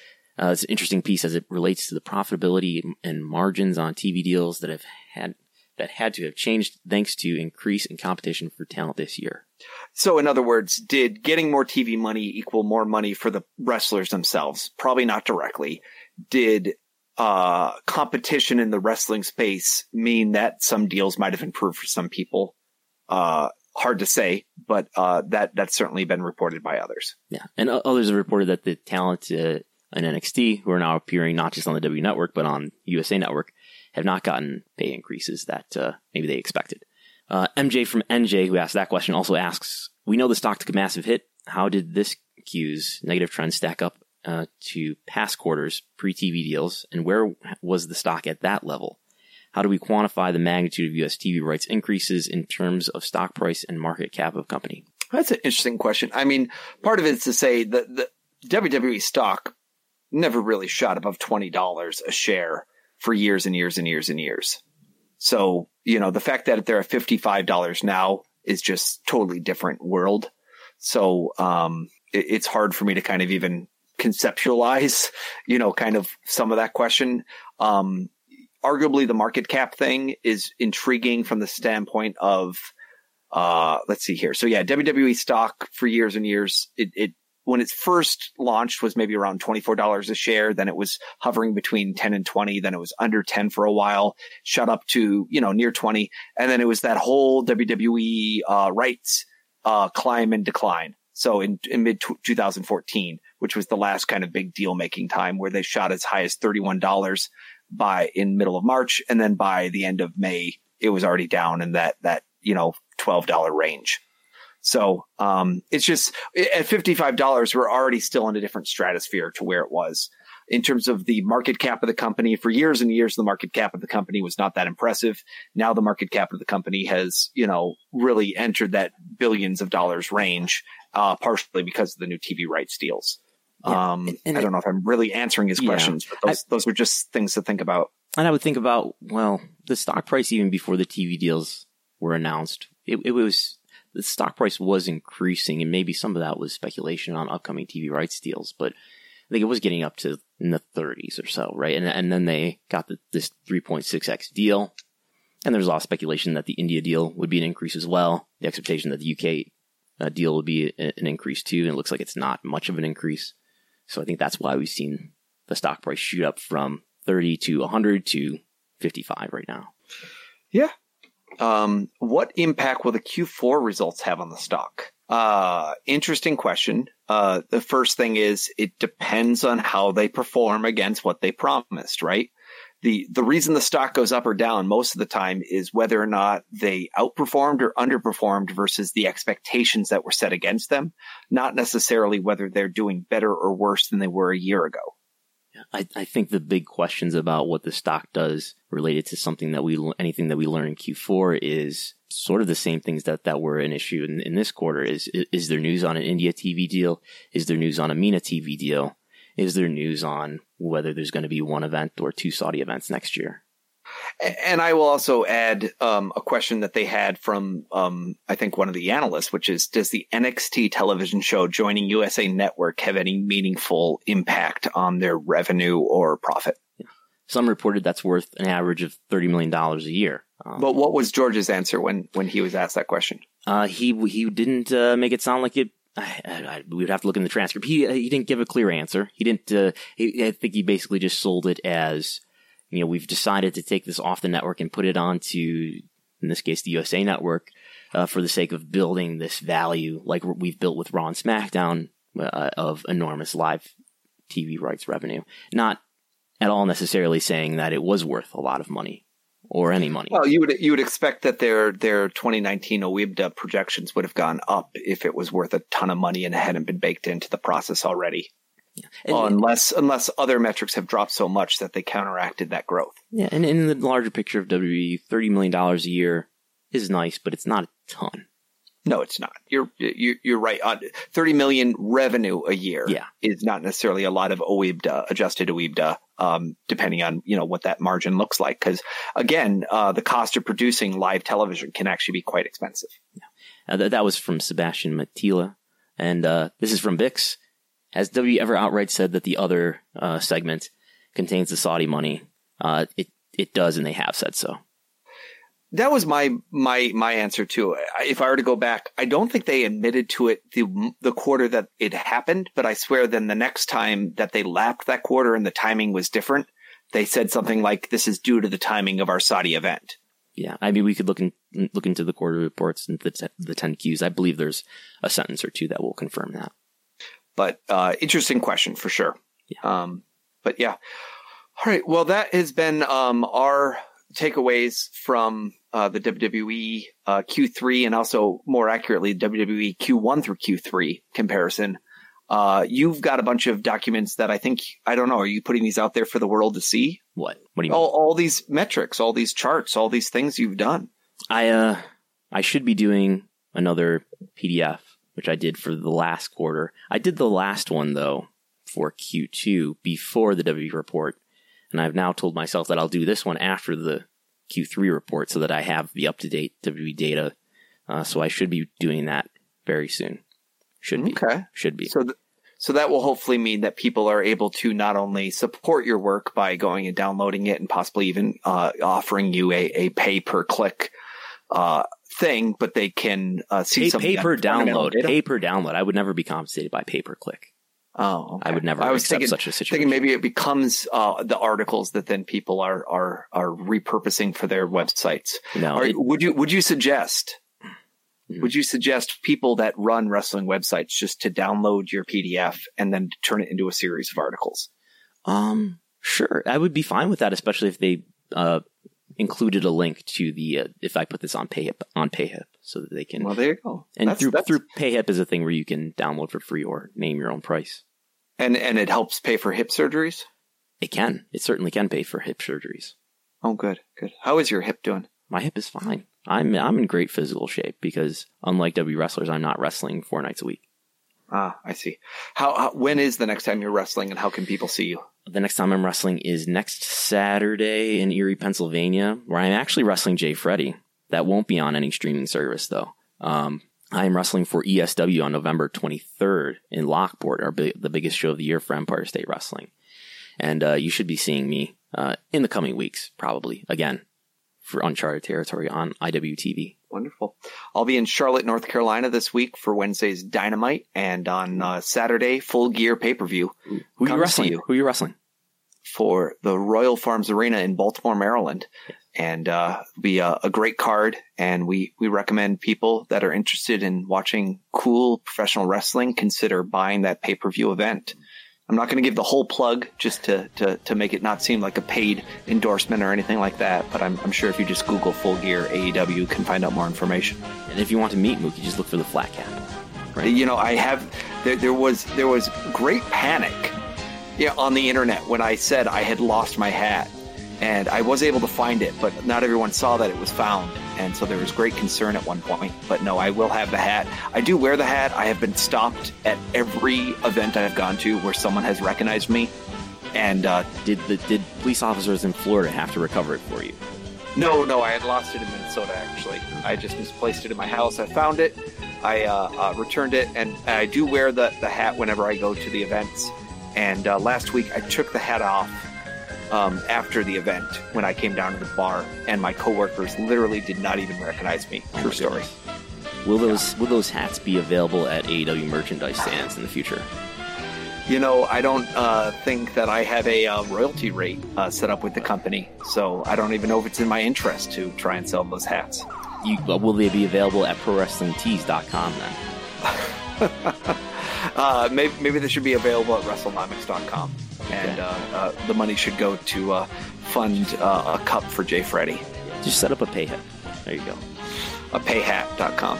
Uh, it's an interesting piece as it relates to the profitability and margins on T V deals that have had that had to have changed thanks to increase in competition for talent this year. So in other words, did getting more T V money equal more money for the wrestlers themselves? Probably not directly. Did uh, competition in the wrestling space mean that some deals might have improved for some people? Uh, hard to say, but uh, that that's certainly been reported by others. Yeah, and uh, others have reported that the talent uh, in N X T, who are now appearing not just on the W Network, but on U S A Network, have not gotten pay increases that uh, maybe they expected. Uh, M J from N J, who asked that question, also asks, we know the stock took a massive hit. How did this Q's negative trend stack up uh, to past quarters, pre-T V deals, and where was the stock at that level? How do we quantify the magnitude of U S T V rights increases in terms of stock price and market cap of company? That's an interesting question. I mean, part of it is to say that the W W E stock never really shot above twenty dollars a share for years and years and years and years. So, you know, the fact that they're at fifty-five dollars now is just totally different world. So um, it, it's hard for me to kind of even conceptualize, you know, kind of some of that question. Um, arguably, the market cap thing is intriguing from the standpoint of, uh, let's see here. So, yeah, W W E stock for years and years, it, it when it's first launched was maybe around twenty-four dollars a share. Then it was hovering between ten and twenty. Then it was under ten for a while, shot up to, you know, near twenty. And then it was that whole W W E uh, rights uh, climb and decline. So in, in mid twenty fourteen, which was the last kind of big deal making time where they shot as high as thirty-one dollars by in middle of March. And then by the end of May, it was already down in that, that, you know, twelve dollars range. So um, it's just at fifty-five dollars, we're already still in a different stratosphere to where it was in terms of the market cap of the company. For years and years, the market cap of the company was not that impressive. Now the market cap of the company has, you know, really entered that billions of dollars range, uh, partially because of the new T V rights deals. Yeah. Um, and, and I don't know if I'm really answering his yeah, questions, but those, I, those were just things to think about. And I would think about, well, the stock price, even before the T V deals were announced, it, it was... the stock price was increasing, and maybe some of that was speculation on upcoming T V rights deals, but I think it was getting up to in the thirties or so, right? And and then they got the, this three point six x deal, and there's a lot of speculation that the India deal would be an increase as well. The expectation that the U K uh, deal would be a, an increase too, and it looks like it's not much of an increase. So I think that's why we've seen the stock price shoot up from thirty to one hundred to fifty-five right now. Yeah. Um, what impact will the Q four results have on the stock? Uh, interesting question. Uh, the first thing is it depends on how they perform against what they promised, right? The, the reason the stock goes up or down most of the time is whether or not they outperformed or underperformed versus the expectations that were set against them, not necessarily whether they're doing better or worse than they were a year ago. I, I think the big questions about what the stock does related to something that we, anything that we learn in Q four is sort of the same things that, that were an issue in, in this quarter. Is, is there news on an India T V deal? Is there news on a MENA T V deal? Is there news on whether there's going to be one event or two Saudi events next year? And I will also add um, a question that they had from, um, I think, one of the analysts, which is, does the N X T television show joining U S A Network have any meaningful impact on their revenue or profit? Yeah. Some reported that's worth an average of thirty million dollars a year. Um, but what was George's answer when, when he was asked that question? Uh, he he didn't uh, make it sound like it. I, I, we would have to look in the transcript. He, he didn't give a clear answer. He didn't. Uh, he, I think he basically just sold it as, you know, we've decided to take this off the network and put it onto, in this case, the U S A Network, uh, for the sake of building this value, like we've built with Raw and SmackDown, uh, of enormous live T V rights revenue. Not at all necessarily saying that it was worth a lot of money or any money. Well, you would you would expect that their their twenty nineteen EBITDA projections would have gone up if it was worth a ton of money and hadn't been baked into the process already. Yeah. And, oh, unless unless other metrics have dropped so much that they counteracted that growth. Yeah, and in the larger picture of W W E, thirty million dollars a year is nice, but it's not a ton. No, it's not. You're you're, you're right. Uh, thirty million dollars revenue a year yeah. is not necessarily a lot of O E B D A, adjusted O E B D A, um, depending on, you know, what that margin looks like. Because, again, uh, the cost of producing live television can actually be quite expensive. Yeah. Uh, th- that was from Sebastian Matila. And uh, this is from Bix. Has W ever outright said that the other uh, segment contains the Saudi money? Uh, it it does, and they have said so. That was my my my answer too. If I were to go back, I don't think they admitted to it the the quarter that it happened, but I swear then the next time that they lapped that quarter and the timing was different, they said something like, "This is due to the timing of our Saudi event." Yeah, I mean, we could look in, look into the quarter reports and the the ten Qs. I believe there's a sentence or two that will confirm that. But uh, interesting question for sure. Yeah. Um, but yeah. All right. Well, that has been um, our takeaways from uh, the W W E uh, Q three and also more accurately W W E Q one through Q three comparison. Uh, you've got a bunch of documents that I think, I don't know, are you putting these out there for the world to see? What? What do you mean? All, all these metrics, all these charts, all these things you've done. I uh, I should be doing another P D F, which I did for the last quarter. I did the last one, though, for Q two before the W W E report. And I've now told myself that I'll do this one after the Q three report so that I have the up-to-date W W E data. Uh, so I should be doing that very soon. Should be. Okay. Should be. So, th- so that will hopefully mean that people are able to not only support your work by going and downloading it and possibly even uh, offering you a, a pay-per-click uh thing, but they can uh, see pay, something. Pay per download. Pay per download. I would never be compensated by pay per click. Oh, okay. I would never I was accept thinking, such a situation. Thinking maybe it becomes uh, the articles that then people are are are repurposing for their websites. No, are, it, would you would you suggest mm. would you suggest people that run wrestling websites just to download your P D F and then turn it into a series of articles? Um, sure, I would be fine with that, especially if they. Uh, included a link to the uh, if I put this on PayHip on PayHip so that they can well there you go and that's, through that's... through PayHip is a thing where you can download for free or name your own price and and it helps pay for hip surgeries. It can it certainly can pay for hip surgeries. Oh, good, good. How is your hip doing? My hip is fine. I'm I'm in great physical shape because unlike W wrestlers, I'm not wrestling four nights a week. Ah, I see. How, how when is the next time you're wrestling and how can people see you? The next time I'm wrestling is next Saturday in Erie, Pennsylvania, where I'm actually wrestling Jay Freddy. That won't be on any streaming service, though. Um, I'm wrestling for E S W on November twenty-third in Lockport, our big, the biggest show of the year for Empire State Wrestling. And uh, you should be seeing me uh, in the coming weeks, probably, again, for Uncharted Territory on I W T V. Wonderful. I'll be in Charlotte, North Carolina this week for Wednesday's Dynamite and on uh, Saturday, Full Gear pay-per-view. Who are you wrestling? Who are you wrestling? for the Royal Farms Arena in Baltimore, Maryland. And uh, it'll be a, a great card. And we, we recommend people that are interested in watching cool professional wrestling consider buying that pay-per-view event. I'm not going to give the whole plug just to, to, to make it not seem like a paid endorsement or anything like that. But I'm, I'm sure if you just Google Full Gear A E W, you can find out more information. And if you want to meet Mookie, just look for the flat cap. Right? You know, I have there, there was there was great panic yeah, on the internet when I said I had lost my hat. And I was able to find it, but not everyone saw that it was found. And so there was great concern at one point. But no, I will have the hat. I do wear the hat. I have been stopped at every event I've gone to where someone has recognized me. And uh, did the did police officers in Florida have to recover it for you? No, no, I had lost it in Minnesota, actually. I just misplaced it in my house. I found it. I uh, uh, returned it. And I do wear the, the hat whenever I go to the events. And uh, last week, I took the hat off. Um, after the event, when I came down to the bar, and my coworkers literally did not even recognize me. True oh story. Will those yeah. will those hats be available at A E W merchandise stands in the future? You know, I don't uh, think that I have a uh, royalty rate uh, set up with the company, so I don't even know if it's in my interest to try and sell those hats. You, will they be available at pro wrestling tees dot com then? uh, maybe, maybe they should be available at wrestlenomics dot com. And yeah. uh, uh, the money should go to uh, fund uh, a cup for Jay Freddy. Just set up a pay hat. There you go. A pay hat dot com.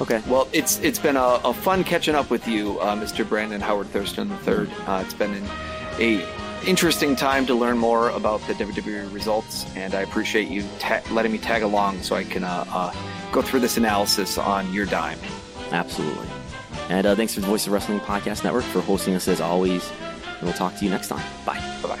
Okay. Well, it's it's been a, a fun catching up with you, uh, Mister Brandon Howard Thurston the third. Uh, it's been an a interesting time to learn more about the W W E results, and I appreciate you ta- letting me tag along so I can uh, uh, go through this analysis on your dime. Absolutely. And uh, thanks to the Voice of Wrestling Podcast Network for hosting us as always. And we'll talk to you next time. Bye. Bye-bye.